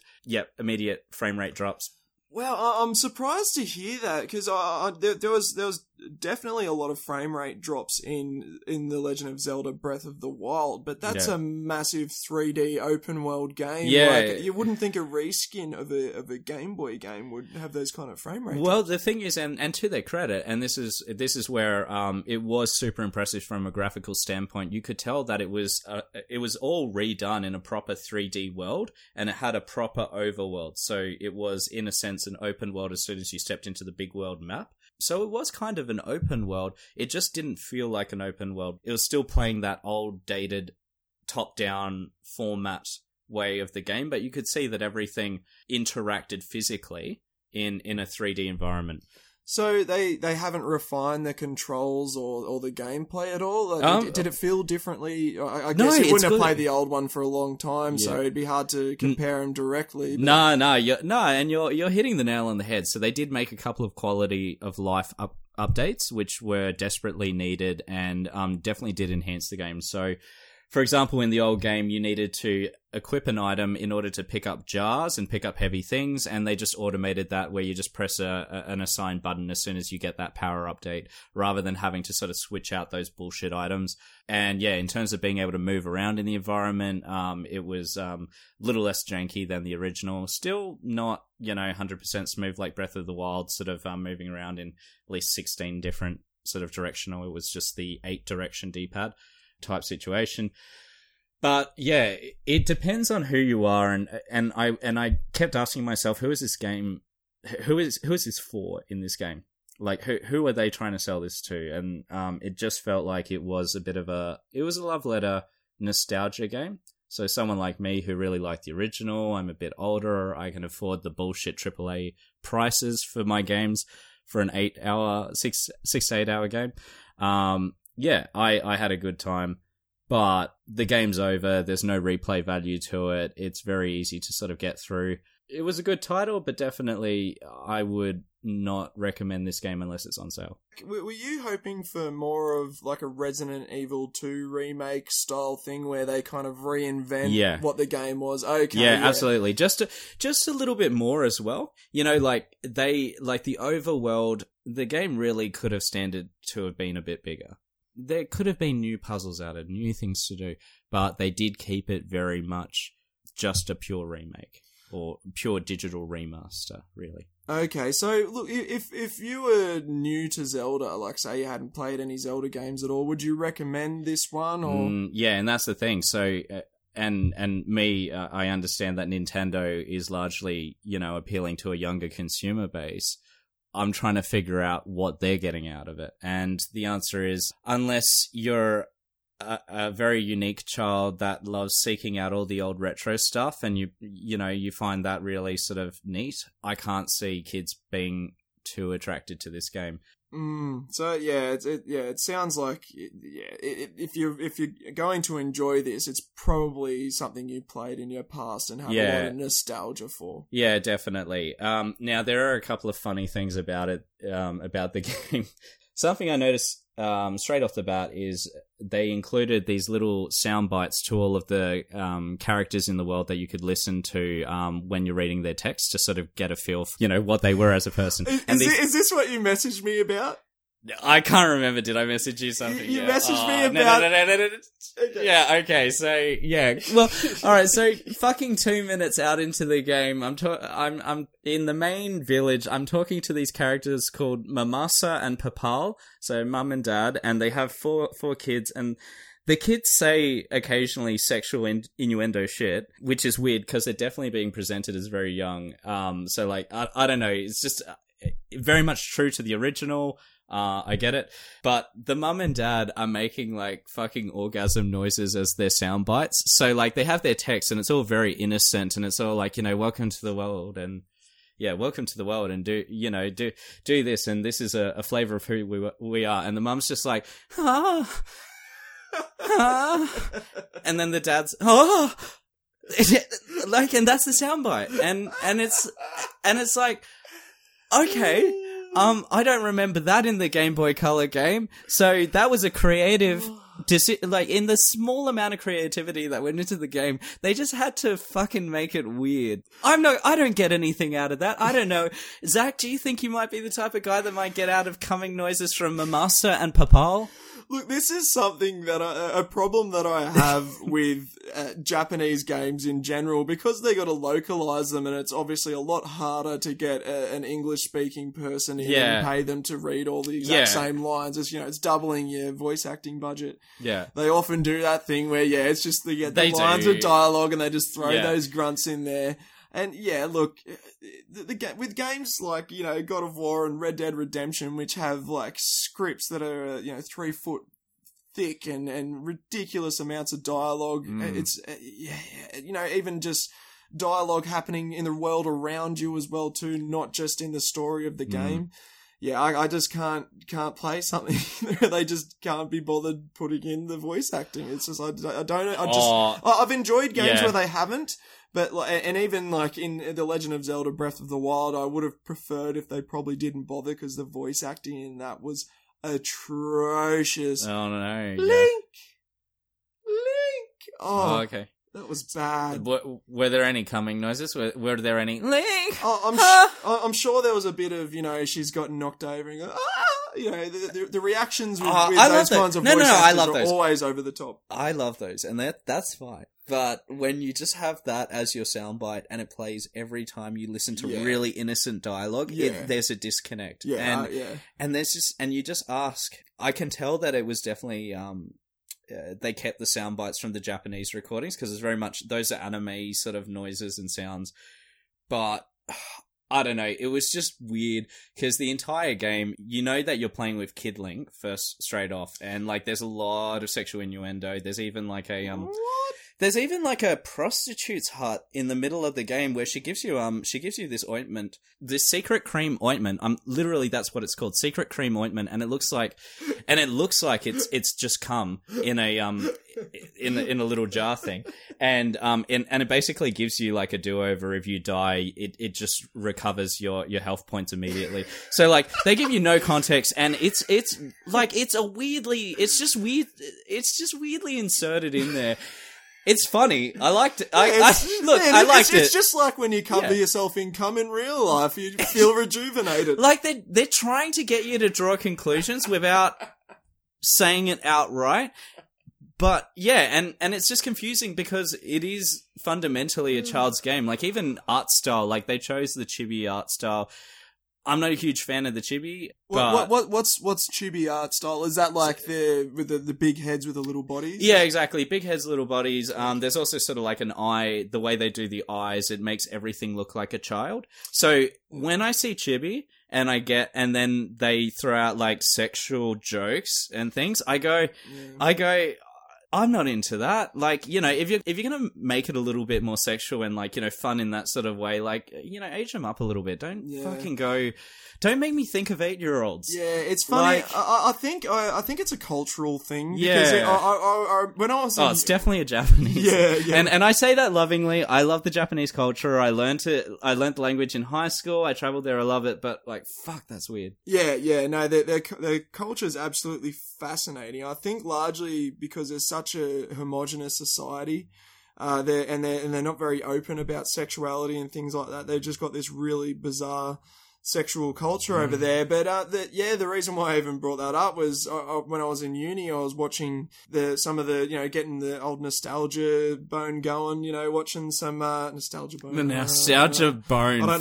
immediate frame rate drops. Well, I'm surprised to hear that, because there was definitely a lot of frame rate drops in The Legend of Zelda Breath of the Wild, but that's a massive 3D open world game. Yeah. Like, you wouldn't think a reskin of a Game Boy game would have those kind of frame rates. Well, the thing is, and to their credit, and this is where it was super impressive from a graphical standpoint. You could tell that it was all redone in a proper 3D world, and it had a proper overworld. So it was, in a sense, an open world as soon as you stepped into the big world map. So it was kind of an open world. It just didn't feel like an open world. It was still playing that old dated top-down format way of the game, but you could see that everything interacted physically in a 3D environment. So they haven't refined the controls or the gameplay at all? Like, did it feel differently? I guess you wouldn't have played the old one for a long time, so it'd be hard to compare them directly. But... No, and you're hitting the nail on the head. So they did make a couple of quality of life updates, which were desperately needed and definitely did enhance the game. So for example, in the old game, you needed to equip an item in order to pick up jars and pick up heavy things, and they just automated that where you just press an assign button as soon as you get that power update, rather than having to sort of switch out those bullshit items. And yeah, in terms of being able to move around in the environment, it was a little less janky than the original. Still not, 100% smooth like Breath of the Wild, sort of moving around in at least 16 different sort of directional. It was just the 8-direction D-pad type situation. But yeah, it depends on who you are, and I kept asking myself, who is this for in this game? Like, who are they trying to sell this to? And it just felt like it was a love letter nostalgia game. So someone like me who really liked the original, I'm a bit older, I can afford the bullshit AAA prices for my games for an 6 to 8 hour game. Yeah, I had a good time, but the game's over. There's no replay value to it. It's very easy to sort of get through. It was a good title, but definitely I would not recommend this game unless it's on sale. Were you hoping for more of like a Resident Evil 2 remake style thing where they kind of reinvent what the game was? Okay, yeah, absolutely. Just a little bit more as well. The overworld, the game really could have standed to have been a bit bigger. There could have been new puzzles added, new things to do, but they did keep it very much just a pure remake or pure digital remaster, really. Okay, so look, if you were new to Zelda, like say you hadn't played any Zelda games at all, would you recommend this one? Or yeah, and that's the thing. So, and I understand that Nintendo is largely, appealing to a younger consumer base. I'm trying to figure out what they're getting out of it. And the answer is, unless you're a very unique child that loves seeking out all the old retro stuff and you find that really sort of neat, I can't see kids being too attracted to this game. So yeah, it sounds like if you're going to enjoy this, it's probably something you played in your past and have a lot of nostalgia for. Yeah, definitely. Now there are a couple of funny things about it, about the game. Something I noticed straight off the bat is they included these little sound bites to all of the characters in the world that you could listen to when you're reading their text to sort of get a feel for, what they were as a person. Is this what you messaged me about? I can't remember. Did I message you something? You messaged me about... No. Okay. Yeah, okay. So, yeah. Well, all right. So, fucking 2 minutes out into the game, I'm in the main village. I'm talking to these characters called Mamasa and Papal. So, mum and dad, and they have four kids, and the kids say occasionally sexual innuendo shit, which is weird because they're definitely being presented as very young. So, like, I don't know. It's just very much true to the original. I get it. But the mum and dad are making like fucking orgasm noises as their sound bites. So like they have their text and it's all very innocent and it's all like, welcome to the world and do this. And this is a flavor of who we are. And the mum's just like, ah, ah. And then the dad's, oh, like, and that's the sound bite. And it's like, okay. I don't remember that in the Game Boy Color game. So that was a creative decision. Like, in the small amount of creativity that went into the game, they just had to fucking make it weird. I don't get anything out of that. I don't know. Zach, do you think you might be the type of guy that might get out of coming noises from Mamasa and Papal? Look, this is something that a problem that I have with Japanese games in general, because they got to localize them, and it's obviously a lot harder to get an English-speaking person in and pay them to read all the exact same lines. As it's doubling your voice acting budget. Yeah, they often do that thing where it's just the lines of dialogue, and they just throw those grunts in there. And look, with games like, God of War and Red Dead Redemption, which have like scripts that are, 3-foot thick and ridiculous amounts of dialogue, it's, even just dialogue happening in the world around you as well too, not just in the story of the game. Yeah, I just can't play something. They just can't be bothered putting in the voice acting. It's just, I've enjoyed games where they haven't. But, and even like in The Legend of Zelda Breath of the Wild, I would have preferred if they probably didn't bother, because the voice acting in that was atrocious. Oh, no. Link! Oh, okay. That was bad. Were there any coming noises? Were there any... Link! Oh, I'm sure there was a bit of, you know, she's gotten knocked over and goes, ah! You know, the reactions with those kinds of voice actors are always over the top. I love those, and that's fine. But when you just have that as your soundbite and it plays every time you listen to really innocent dialogue, there's a disconnect. Yeah, and there's just, and you just ask. I can tell that it was definitely they kept the sound bites from the Japanese recordings because it's very much those are anime sort of noises and sounds. But I don't know. It was just weird because the entire game, you know that you're playing with Kid Link first straight off, and like there's a lot of sexual innuendo. There's even like a There's even like a prostitute's hut in the middle of the game where she gives you this ointment, this secret cream ointment. Literally that's what it's called, secret cream ointment, and it looks like it's just cum in a little jar thing, and it basically gives you like a do over. If you die, it just recovers your health points immediately. So like they give you no context, and it's just weirdly inserted in there. It's funny. I liked it. I liked it. It's just like when you cover yourself in cum in real life, you feel rejuvenated. Like they're trying to get you to draw conclusions without saying it outright. But yeah, and it's just confusing because it is fundamentally a child's game. Like even art style, like they chose the chibi art style. I'm not a huge fan of the chibi. But what's chibi art style? Is that like the big heads with the little bodies? Yeah, exactly. Big heads, little bodies. There's also sort of like an eye. The way they do the eyes, it makes everything look like a child. So when I see chibi and then they throw out like sexual jokes and things, I go. I'm not into that. Like, you know, if you're going to make it a little bit more sexual and like, you know, fun in that sort of way, like, you know, age them up a little bit. Don't make me think of 8-year-olds. Yeah, it's funny. Like, I think it's a cultural thing. Yeah. Because it's definitely a Japanese. Yeah. And I say that lovingly. I love the Japanese culture. I learnt the language in high school. I traveled there. I love it. But like, fuck, that's weird. Yeah. No, their culture is absolutely fascinating. I think largely because there's such a homogenous society, they're not very open about sexuality and things like that. They've just got this really bizarre sexual culture over there. But the reason why I even brought that up was when I was in uni, I was watching getting the old nostalgia bone going, you know, watching some nostalgia bone. The nostalgia bone. I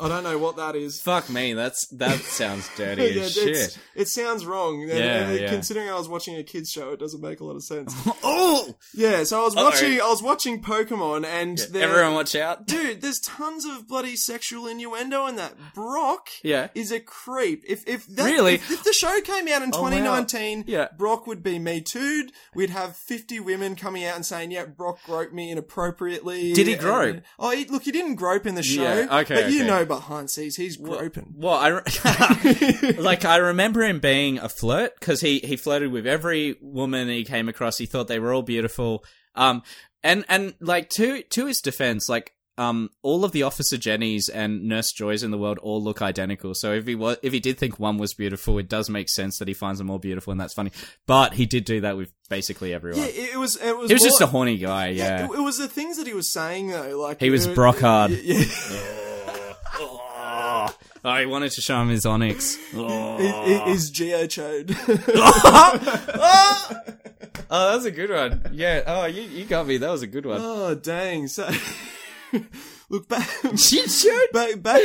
don't know what that is. Fuck me, that sounds dirty as shit. It sounds wrong. Yeah. Considering I was watching a kids show, it doesn't make a lot of sense. Oh yeah, so I was watching Pokemon, and everyone watch out, dude. There's tons of bloody sexual innuendo in that. Brock is a creep. If the show came out in 2019, Brock would be Me Too'd. We'd have 50 women coming out and saying, yeah, Brock groped me inappropriately. Did he grope? He didn't grope in the show. Yeah, okay, but you know behind scenes, he's groping. Well, I remember him being a flirt because he flirted with every woman he came across. He thought they were all beautiful. And like to his defense, like, all of the Officer Jennies and Nurse Joys in the world all look identical. So if he did think one was beautiful, it does make sense that he finds them all beautiful, and that's funny. But he did do that with basically everyone. Yeah, it was just a horny guy. Yeah, it was the things that he was saying though. Like he was Brockhard. Oh, he wanted to show him his Onyx. Oh. His Geochode. Oh, that was a good one. Yeah. Oh, you got me. That was a good one. Oh, dang. So. Look back. Back.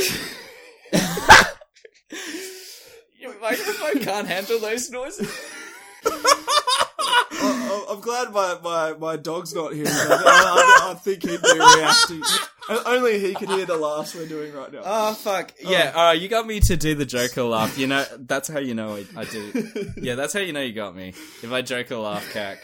Your microphone can't handle those noises. I'm glad my dog's not here. I think he'd be reacting. Only he could hear the laughs we're doing right now. Oh, fuck. Yeah, all right, you got me to do the Joker laugh. You know, that's how you know I do. Yeah, that's how you know you got me. If I Joker laugh, cack.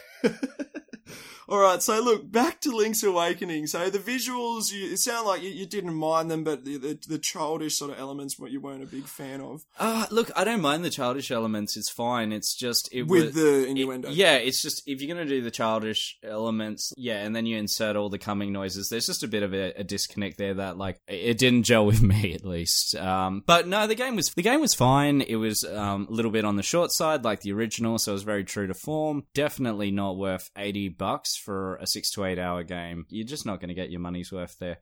Alright, so look, back to Link's Awakening. So the visuals, it sounded like you didn't mind them, but the childish sort of elements, what you weren't a big fan of. Look, I don't mind the childish elements, it's fine, it's just... the innuendo. It's just, if you're going to do the childish elements, and then you insert all the coming noises, there's just a bit of a disconnect there that, like, it didn't gel with me, at least. But no, the game was fine, it was a little bit on the short side, like the original, so it was very true to form. Definitely not worth $80. bucks for a 6 to 8 hour game. You're just not going to get your money's worth there.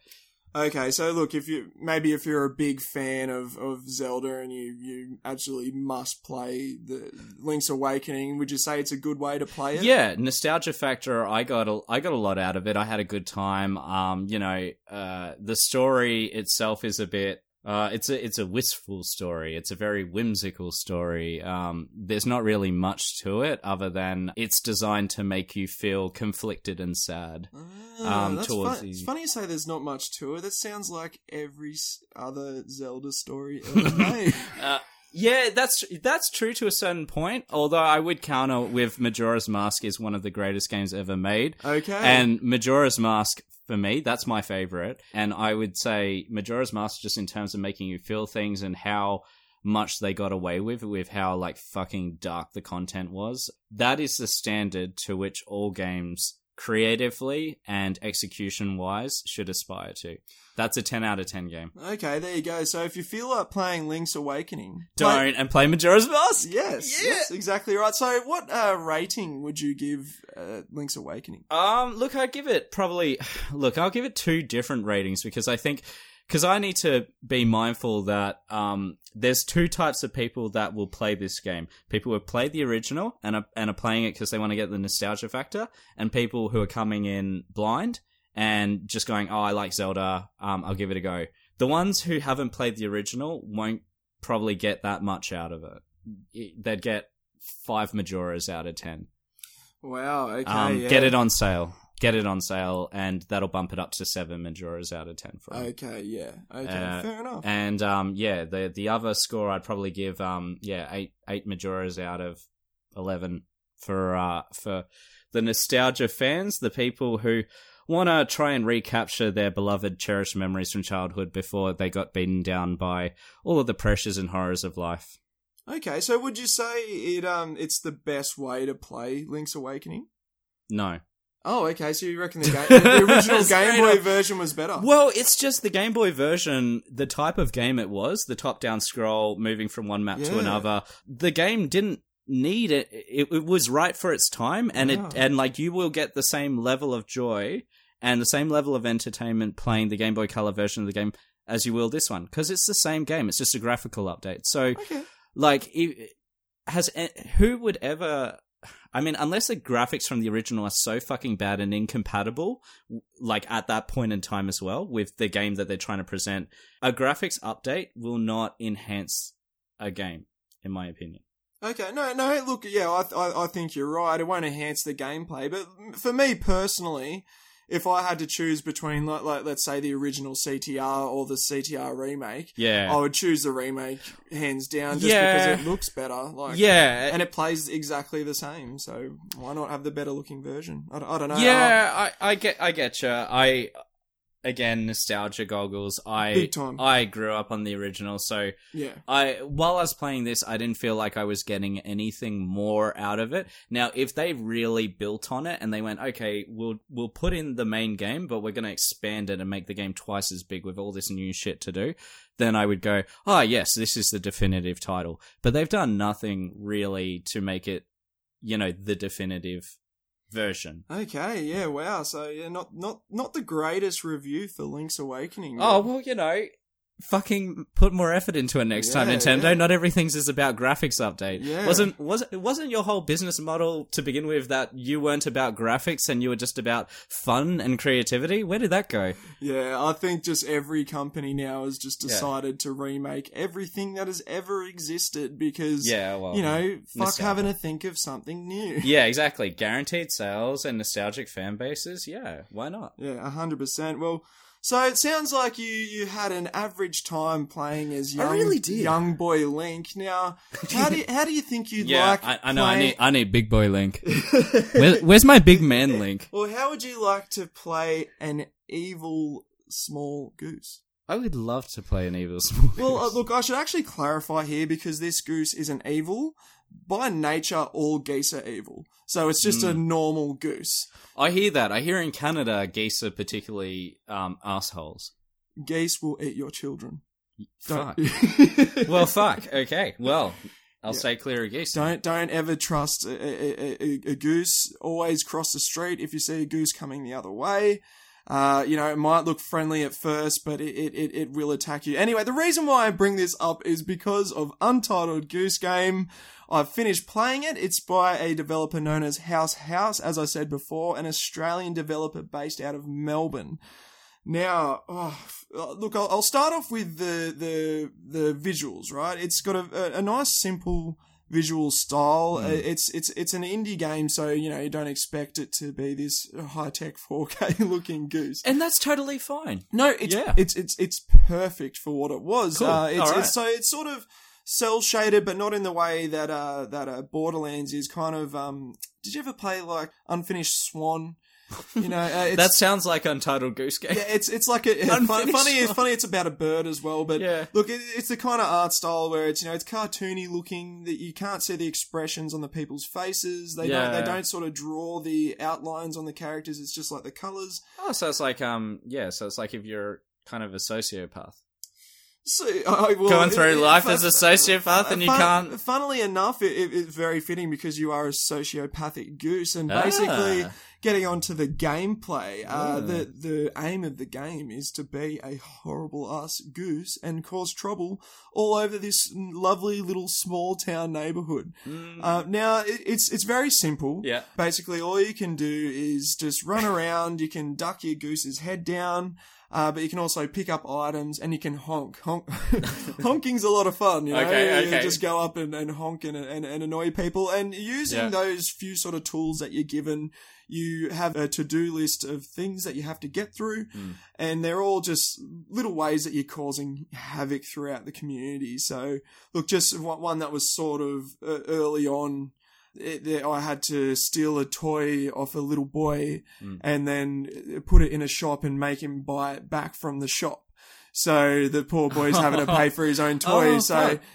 Okay, so look, if you're a big fan of Zelda and you absolutely must play the Link's Awakening, would you say it's a good way to play it? Yeah, nostalgia factor. I got a lot out of it. I had a good time. The story itself is a bit. It's a wistful story. It's a very whimsical story. There's not really much to it other than it's designed to make you feel conflicted and sad. It's funny you say there's not much to it. That sounds like every other Zelda story ever made. Yeah, that's true to a certain point, although I would counter with Majora's Mask is one of the greatest games ever made. Okay. And Majora's Mask, for me, that's my favorite. And I would say Majora's Mask, just in terms of making you feel things and how much they got away with how, like, fucking dark the content was. That is the standard to which all games, creatively and execution-wise, should aspire to. That's a 10 out of 10 game. Okay, there you go. So if you feel like playing Link's Awakening... play Majora's Mask! Yes, yeah. That's exactly right. So what rating would you give Link's Awakening? Look, I'd give it probably... Look, I'll give it two different ratings because I think... Because I need to be mindful that there's two types of people that will play this game. People who have played the original and are playing it because they want to get the nostalgia factor, and people who are coming in blind and just going, oh, I like Zelda, I'll give it a go. The ones who haven't played the original won't probably get that much out of it. They'd get 5 Majoras out of 10. Wow, okay. Yeah. Get it on sale, and that'll bump it up to 7 Majoras out of 10 for me. Okay, yeah. Okay, fair enough. And, the other score I'd probably give, 8 Majoras out of 11 for the nostalgia fans, the people who want to try and recapture their beloved cherished memories from childhood before they got beaten down by all of the pressures and horrors of life. Okay, so would you say it's the best way to play Link's Awakening? No. Oh, okay, so you reckon the original Game Boy version was better? Well, it's just the Game Boy version, the type of game it was, the top-down scroll, moving from one map to another. The game didn't need it. It was right for its time, and you will get the same level of joy and the same level of entertainment playing the Game Boy Color version of the game as you will this one, because it's the same game. It's just a graphical update. So, who would ever... I mean, unless the graphics from the original are so fucking bad and incompatible, like at that point in time as well, with the game that they're trying to present, a graphics update will not enhance a game, in my opinion. Okay, no, look, yeah, I think you're right. It won't enhance the gameplay, but for me personally, if I had to choose between, like let's say, the original CTR or the CTR remake, I would choose the remake hands down just because it looks better. And it plays exactly the same, so why not have the better-looking version? I don't know. Yeah, I get you. Again, nostalgia goggles. Big time. I grew up on the original, so yeah. While I was playing this, I didn't feel like I was getting anything more out of it. Now, if they really built on it and they went, okay, we'll put in the main game, but we're going to expand it and make the game twice as big with all this new shit to do, then I would go, oh, yes, this is the definitive title. But they've done nothing really to make it, the definitive version. Okay, yeah, wow. So, yeah, not the greatest review for Link's Awakening. Right? Oh, well, fucking put more effort into it next time, Nintendo. Yeah. Not everything's is about graphics update. Yeah. Wasn't your whole business model to begin with that you weren't about graphics and you were just about fun and creativity? Where did that go? Yeah, I think just every company now has just decided to remake everything that has ever existed because, fuck having to think of something new. Yeah, exactly. Guaranteed sales and nostalgic fan bases. Yeah, why not? Yeah, 100%. Well... So it sounds like you had an average time playing as young boy Link. Now, how do you think you'd like? I know I need big boy Link. Where's my big man Link? Well, how would you like to play an evil small goose? I would love to play an evil small goose. Well, look, I should actually clarify here because this goose isn't evil. By nature, all geese are evil. So it's just a normal goose. I hear that. I hear in Canada, geese are particularly assholes. Geese will eat your children. Fuck. Well, fuck. Okay. Well, I'll say clear of goose. Don't ever trust a goose. Always cross the street if you see a goose coming the other way. You know, it might look friendly at first, but it will attack you. Anyway, the reason why I bring this up is because of Untitled Goose Game. I've finished playing it. It's by a developer known as House, as I said before, an Australian developer based out of Melbourne. Now, look, I'll start off with the visuals, right? It's got a nice, simple visual style. It's an indie game, so you know you don't expect it to be this high-tech 4K looking goose, and that's totally fine. No, it's perfect for what it was. Cool. So it's sort of cell shaded, but not in the way that Borderlands is. Kind of did you ever play like Unfinished Swan? You know, that sounds like Untitled Goose Game. Yeah, it's like funny. It's about a bird as well, but look, it's the kind of art style where it's, you know, it's cartoony looking, that you can't see the expressions on the people's faces. They don't sort of draw the outlines on the characters. It's just like the colors. Oh, so it's like so it's like if you're kind of a sociopath. So, going through life as a sociopath, and you can't. Funnily enough, it's very fitting because you are a sociopathic goose, and basically, getting onto the gameplay, the aim of the game is to be a horrible ass goose and cause trouble all over this lovely little small town neighborhood. Now, it's very simple. Yeah. Basically, all you can do is just run around. You can duck your goose's head down. But you can also pick up items and you can honk. Honking's a lot of fun, you know. You just go up and honk and annoy people. And using those few sort of tools that you're given, you have a to-do list of things that you have to get through. And they're all just little ways that you're causing havoc throughout the community. So, look, just one that was sort of early on. I had to steal a toy off a little boy and then put it in a shop and make him buy it back from the shop. So the poor boy's having to pay for his own toy.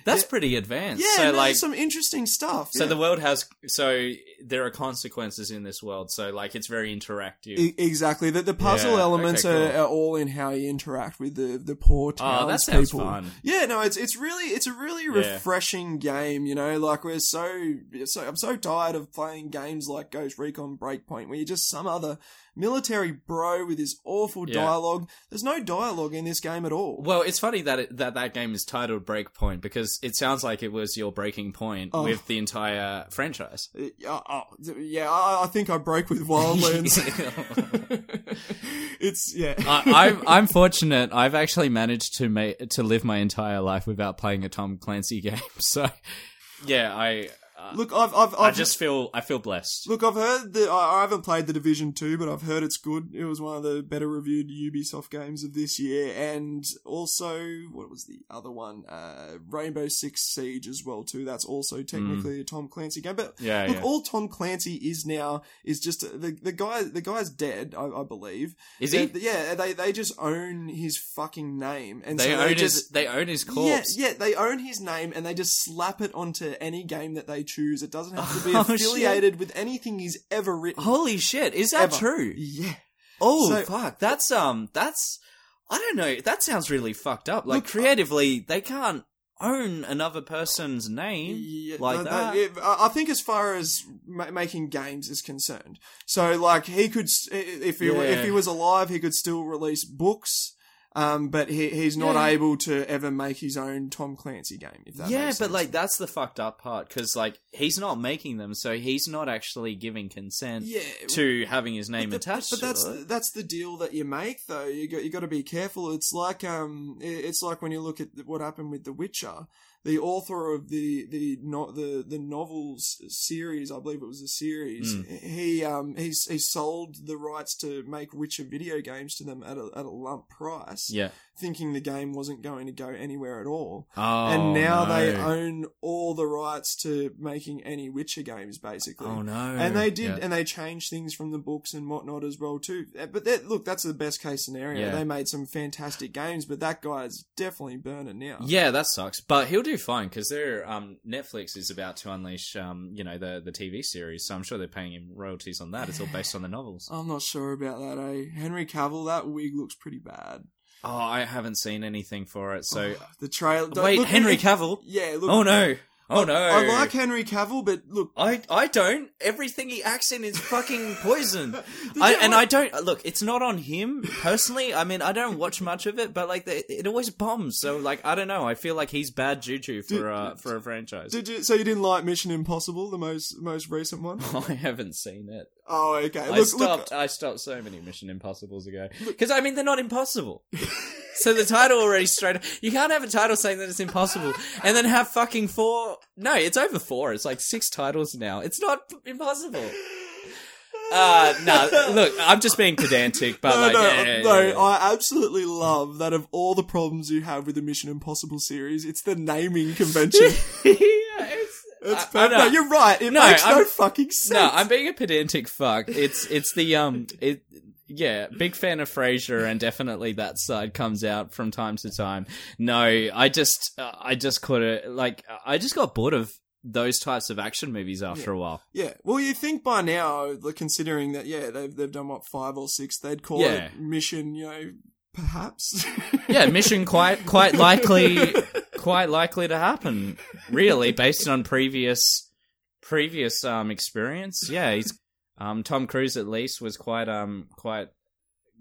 That's pretty advanced. Yeah, so like some interesting stuff. So the world has. So there are consequences in this world. So like it's very interactive. Exactly. The puzzle elements are all in how you interact with the poor townspeople. Oh, that sounds fun. Yeah, no, it's a really refreshing game. You know, like we're so I'm so tired of playing games like Ghost Recon Breakpoint, where you're just some other military bro with his awful dialogue. There's no dialogue in this game at all. Well, it's funny that that game is titled Breakpoint because it sounds like it was your breaking point with the entire franchise. I think I broke with Wildlands. I'm fortunate. I've actually managed to live my entire life without playing a Tom Clancy game. So, I feel blessed. Look, I've heard that I haven't played The Division 2, but I've heard it's good. It was one of the better reviewed Ubisoft games of this year, and also what was the other one? Rainbow Six Siege as well too. That's also technically a Tom Clancy game, but all Tom Clancy is now is just the guy's dead, I believe. Is he? Yeah, they just own his fucking name, and they own his corpse. Yeah, they own his name, and they just slap it onto any game that they choose. It doesn't have to be affiliated with anything he's ever written. Holy shit, is that true? Yeah. Oh, so, fuck. That's I don't know. That sounds really fucked up. Like, look, creatively, they can't own another person's name that. I think as far as making games is concerned. So, like, he could, if he was alive, he could still release books. But he's not able to ever make his own Tom Clancy game, if that makes sense. Yeah, but, like, that's the fucked up part, because, like, he's not making them, so he's not actually giving consent to having his name attached to it. But that's the deal that you make, though. You got to be careful. It's like when you look at what happened with The Witcher. The author of the novels series, I believe it was a series. He sold the rights to make Witcher video games to them at a lump price. Yeah. Thinking the game wasn't going to go anywhere at all. Oh, and now they own all the rights to making any Witcher games, basically. Oh, no. And they did, and they changed things from the books and whatnot as well, too. But that's the best case scenario. Yeah. They made some fantastic games, but that guy's definitely burning now. Yeah, that sucks. But he'll do fine, because Netflix is about to unleash, the TV series, so I'm sure they're paying him royalties on that. It's all based on the novels. I'm not sure about that, eh? Henry Cavill, that wig looks pretty bad. Oh, I haven't seen anything for it, so... Oh, the trailer... Wait, Henry Cavill? Yeah, look... Oh, no. Oh no. I like Henry Cavill, but look. I don't. Everything he acts in is fucking poison. Look, it's not on him personally. I mean, I don't watch much of it, but like, it always bombs. So like, I don't know. I feel like he's bad juju for a franchise. So you didn't like Mission Impossible, the most recent one? I haven't seen it. Oh, okay. I stopped so many Mission Impossibles ago. Because, I mean, they're not impossible. So the title already straight... You can't have a title saying that it's impossible and then have fucking 4... No, it's over 4. It's like 6 titles now. It's not impossible. Look, I'm just being pedantic, but I absolutely love that of all the problems you have with the Mission Impossible series, it's the naming convention. No, you're right. It makes no fucking sense. No, I'm being a pedantic fuck. It's the yeah, big fan of Frasier, and definitely that side comes out from time to time. No, I just couldn't. Like, I just got bored of those types of action movies after a while. Yeah. Well, you think by now, considering that, they've done what, 5 or 6, they'd call it Mission, perhaps. Yeah, Mission quite likely. Quite likely to happen, really, based on previous experience. Yeah, he's Tom Cruise at least was quite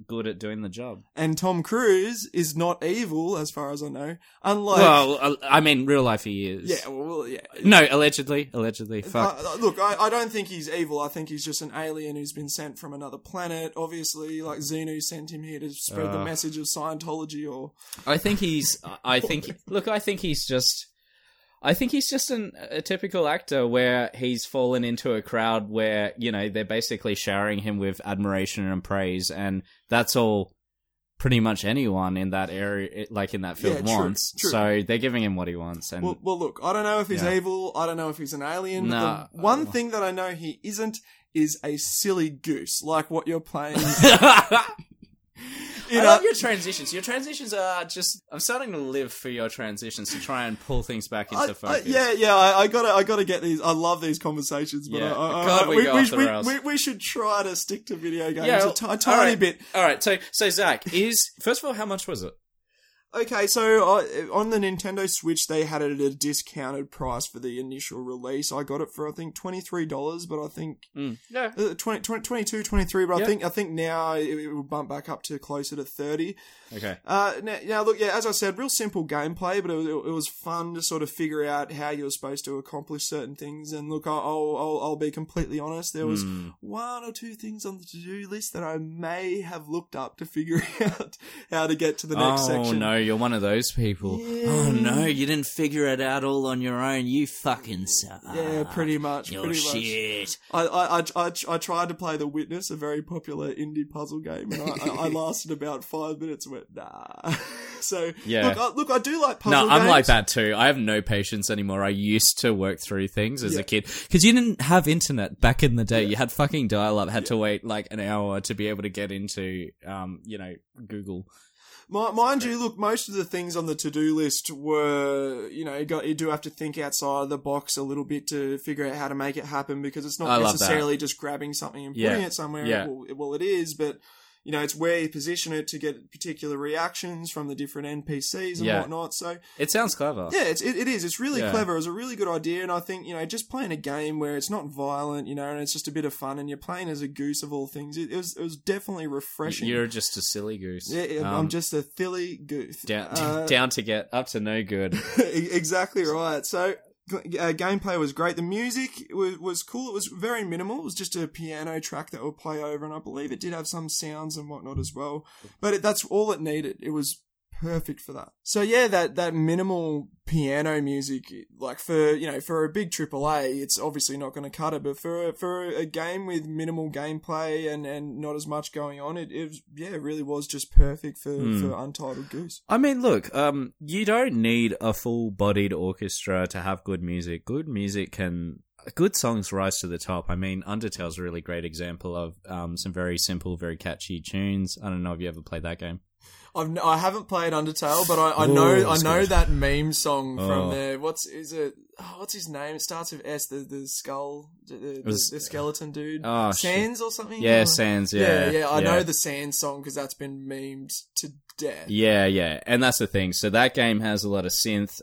good at doing the job. And Tom Cruise is not evil, as far as I know. Unlike, well, I mean, real life he is. Yeah, well, yeah. No, allegedly. Fuck. Look, I don't think he's evil. I think he's just an alien who's been sent from another planet. Obviously, like Xenu sent him here to spread the message of Scientology. Or I think he's just a typical actor where he's fallen into a crowd where, they're basically showering him with admiration and praise, and that's all pretty much anyone in that area, like in that field, wants. True. So they're giving him what he wants. And well, look, I don't know if he's evil. I don't know if he's an alien. No. The one thing that I know he isn't is a silly goose, like what you're playing. I love your transitions. Your transitions are just... I'm starting to live for your transitions to try and pull things back into focus. I gotta get these. I love these conversations, but we should try to stick to video games a tiny bit. All right, so Zach, first of all, how much was it? Okay, so on the Nintendo Switch, they had it at a discounted price for the initial release. I got it for, I think, $23, but I think... No. $22, $23, but I think now it will bump back up to closer to $30. Okay. Now, look, as I said, real simple gameplay, but it was fun to sort of figure out how you were supposed to accomplish certain things. And look, I'll be completely honest, there was one or two things on the to-do list that I may have looked up to figure out how to get to the next section. Oh, no. You're one of those people. Yeah. Oh no, you didn't figure it out all on your own. You fucking suck. Yeah, pretty much. You're shit. Much. I tried to play The Witness, a very popular indie puzzle game, and I lasted about 5 minutes and went, nah. So, look, I do like puzzle games. No, I'm like that too. I have no patience anymore. I used to work through things as a kid. Because you didn't have internet back in the day. Yeah. You had fucking dial-up, had to wait like an hour to be able to get into, Google. Mind you, look, most of the things on the to-do list were, you do have to think outside the box a little bit to figure out how to make it happen, because it's not necessarily just grabbing something and putting it somewhere. Yeah. Well, it is, but... it's where you position it to get particular reactions from the different NPCs and whatnot. So it sounds clever. Yeah, it is. It's really clever. It was a really good idea. And I think, just playing a game where it's not violent, and it's just a bit of fun and you're playing as a goose of all things. It was definitely refreshing. You're just a silly goose. Yeah, I'm just a silly goose. Down to get up to no good. Exactly right. So... gameplay was great. The music was cool. It was very minimal. It was just a piano track that would play over, and I believe it did have some sounds and whatnot as well. But that's all it needed. It was perfect for that. So yeah, that minimal piano music, like for for a big AAA, it's obviously not going to cut it. But for a game with minimal gameplay and not as much going on, it really was just perfect for Untitled Goose. I mean, look, you don't need a full-bodied orchestra to have good music. Good songs rise to the top. I mean, Undertale's a really great example of some very simple, very catchy tunes. I don't know if you ever played that game. I haven't played Undertale, but I know that meme song from there. What's his name? It starts with S. The skull, the skeleton dude. Oh, Sans or something. Yeah, Sans. Yeah. I know the Sans song because that's been memed to death. Yeah, and that's the thing. So that game has a lot of synth.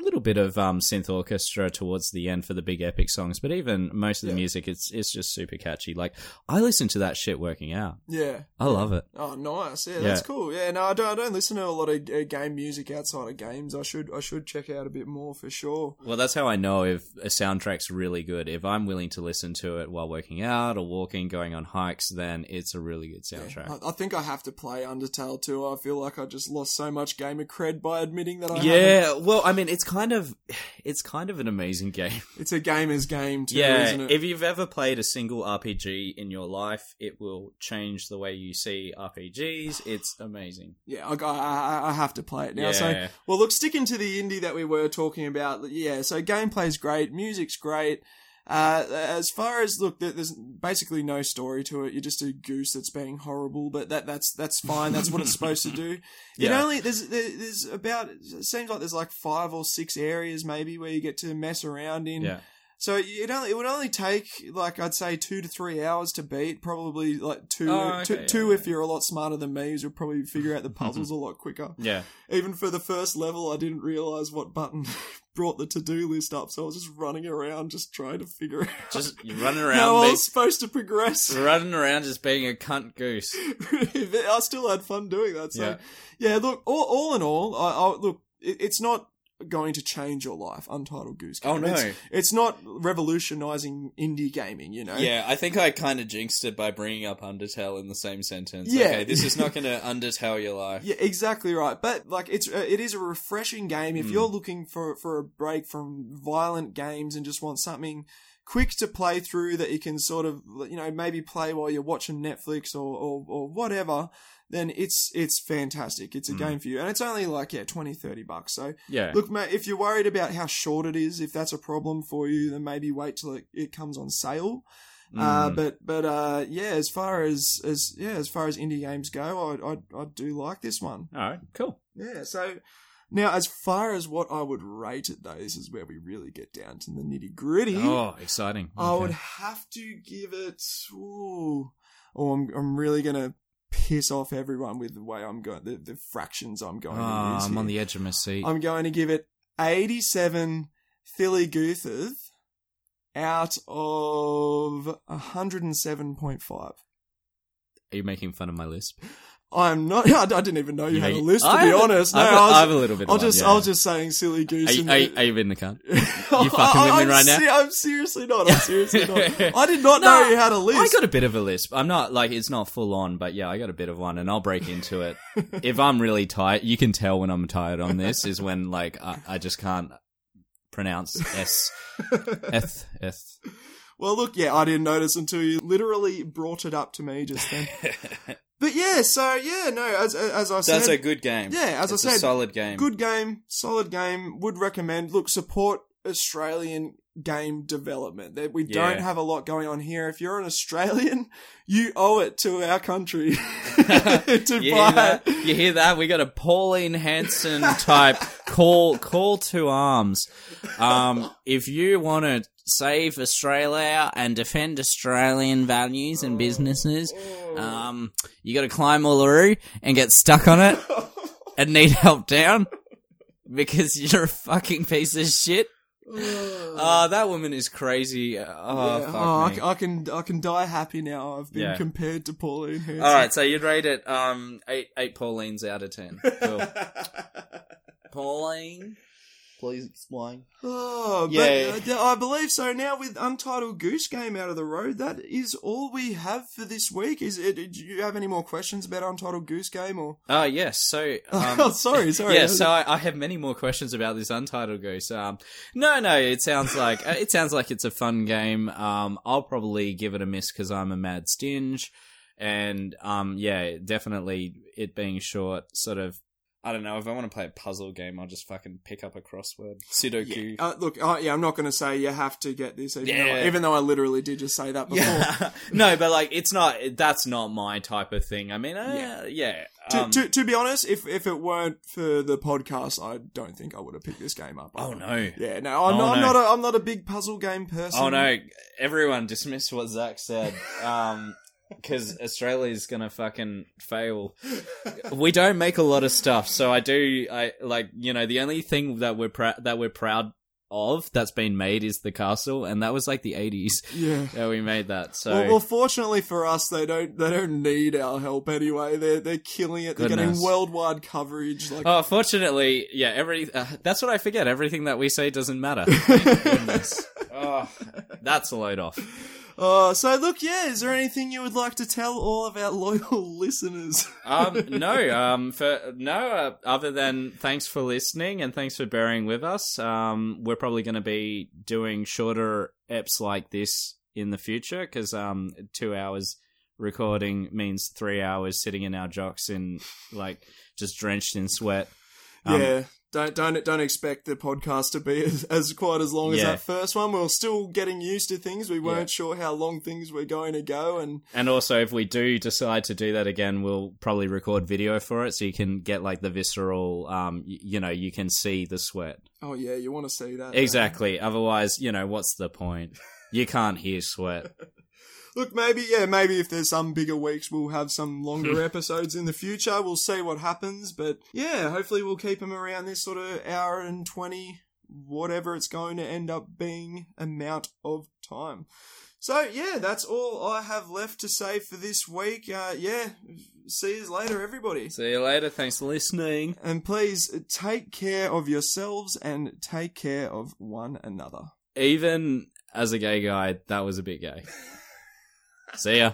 a little bit of synth orchestra towards the end for the big epic songs, but even most of the music, it's just super catchy. Like, I listen to that shit working out. Yeah. I love it. Oh, nice. Yeah, that's cool. Yeah, no, I don't listen to a lot of game music outside of games. I should check out a bit more for sure. Well, that's how I know if a soundtrack's really good. If I'm willing to listen to it while working out or walking, going on hikes, then it's a really good soundtrack. Yeah. I think I have to play Undertale too. I feel like I just lost so much gamer cred by admitting that I haven't. Well, I mean, it's kind of an amazing game. It's a gamer's game too, isn't it? If you've ever played a single RPG in your life, it will change the way you see RPGs. It's amazing. Yeah, I have to play it now. Yeah. So, well, look, sticking to the indie that we were talking about, so gameplay's great, music's great. As far as, look, there's basically no story to it. You're just a goose that's being horrible, but that's fine. That's what it's supposed to do. It only, there's about, it seems like there's like 5 or 6 areas maybe where you get to mess around in. Yeah. So it would only take, like, I'd say 2 to 3 hours to beat, probably like two if you're a lot smarter than me, you'll probably figure out the puzzles a lot quicker. Yeah. Even for the first level, I didn't realise what button brought the to-do list up, so I was just running around, just trying to figure out. Just running around. How I was supposed to progress. Running around just being a cunt goose. I still had fun doing that, so. Yeah, look, all in all, it's not going to change your life, Untitled Goose Game. Oh, no. It's not revolutionising indie gaming, you know? Yeah, I think I kind of jinxed it by bringing up Undertale in the same sentence. Yeah. Okay, this is not going to Undertale your life. Yeah, exactly right. But, like, it is a refreshing game. If you're looking for a break from violent games and just want something quick to play through that you can sort of, you know, maybe play while you're watching Netflix or whatever, then it's fantastic. It's a game for you. And it's only like, $20-$30. So, look, mate, if you're worried about how short it is, if that's a problem for you, then maybe wait till it comes on sale. But as far as indie games go, I do like this one. All right, cool. Yeah, so now, as far as what I would rate it, though, this is where we really get down to the nitty-gritty. Oh, exciting. Okay. I would have to give it... I'm really going to piss off everyone with the way I'm going, the fractions I'm going to use. I'm here on the edge of my seat. I'm going to give it 87 Philly Goothers out of 107.5. Are you making fun of my lisp? I'm not. I didn't even know you had a list. To be honest, no. I have a little bit. I was just saying, silly goose. Are you in the cunt? You fucking with me right now? I'm seriously not. I did not know you had a list. I got a bit of a lisp. I'm not like it's not full on, but I got a bit of one, and I'll break into it if I'm really tired. You can tell when I'm tired on this is when I just can't pronounce s eth. Well, look, I didn't notice until you literally brought it up to me just then. But as I said... That's a good game. Yeah, as I said... It's a solid game. Good game, solid game, would recommend. Look, support Australian game development. We don't have a lot going on here. If you're an Australian, you owe it to our country to buy it. You hear that? We got a Pauline Hanson type call to arms. If you want to save Australia and defend Australian values and businesses... you got to climb Uluru and get stuck on it and need help down because you're a fucking piece of shit. That woman is crazy. Fuck me. I can die happy now. I've been compared to Pauline Hanson. All right, so you'd rate it 8 Paulines out of 10. Cool. Pauline, please explain. But I believe so. Now with Untitled Goose Game out of the road, that is all we have for this week. Do you have any more questions about Untitled Goose Game? Or yes. So, sorry. Yeah, so I have many more questions about this Untitled Goose. It sounds like it's a fun game. I'll probably give it a miss because I'm a mad stinge, and definitely it being short, sort of. I don't know, if I want to play a puzzle game, I'll just fucking pick up a crossword. Sudoku. Yeah. I'm not going to say you have to get this, even though I literally did just say that before. Yeah. No, but that's not my type of thing. I mean, to be honest, if it weren't for the podcast, I don't think I would have picked this game up. Oh no. Yeah, no, I'm not a big puzzle game person. Oh no, everyone dismiss what Zach said. because Australia's gonna fucking fail. We don't make a lot of stuff, so I like, you know, the only thing that we're proud of that's been made is the castle, and that was like the 80s. Yeah, that we made that. So well, fortunately for us, they don't need our help anyway. They're killing it. They're getting worldwide coverage. Like, oh, fortunately, yeah. That's what I forget. Everything that we say doesn't matter. Thank goodness. Oh, that's a load off. So look, yeah, is there anything you would like to tell all of our loyal listeners? Other than thanks for listening and thanks for bearing with us. We're probably going to be doing shorter eps like this in the future, because 2 hours recording means 3 hours sitting in our jocks in, like, just drenched in sweat. Yeah. Don't expect the podcast to be as quite as long as that first one. We're still getting used to things. We weren't sure how long things were going to go, and also if we do decide to do that again, we'll probably record video for it, so you can get like the visceral, you can see the sweat. Oh yeah, you want to see that exactly. Man. Otherwise, you know, what's the point? You can't hear sweat. Look, maybe if there's some bigger weeks, we'll have some longer episodes in the future. We'll see what happens, but yeah, hopefully we'll keep them around this sort of hour and 20, whatever it's going to end up being, amount of time. So yeah, that's all I have left to say for this week. See you later, everybody. See you later. Thanks for listening. And please take care of yourselves and take care of one another. Even as a gay guy, that was a bit gay. See ya.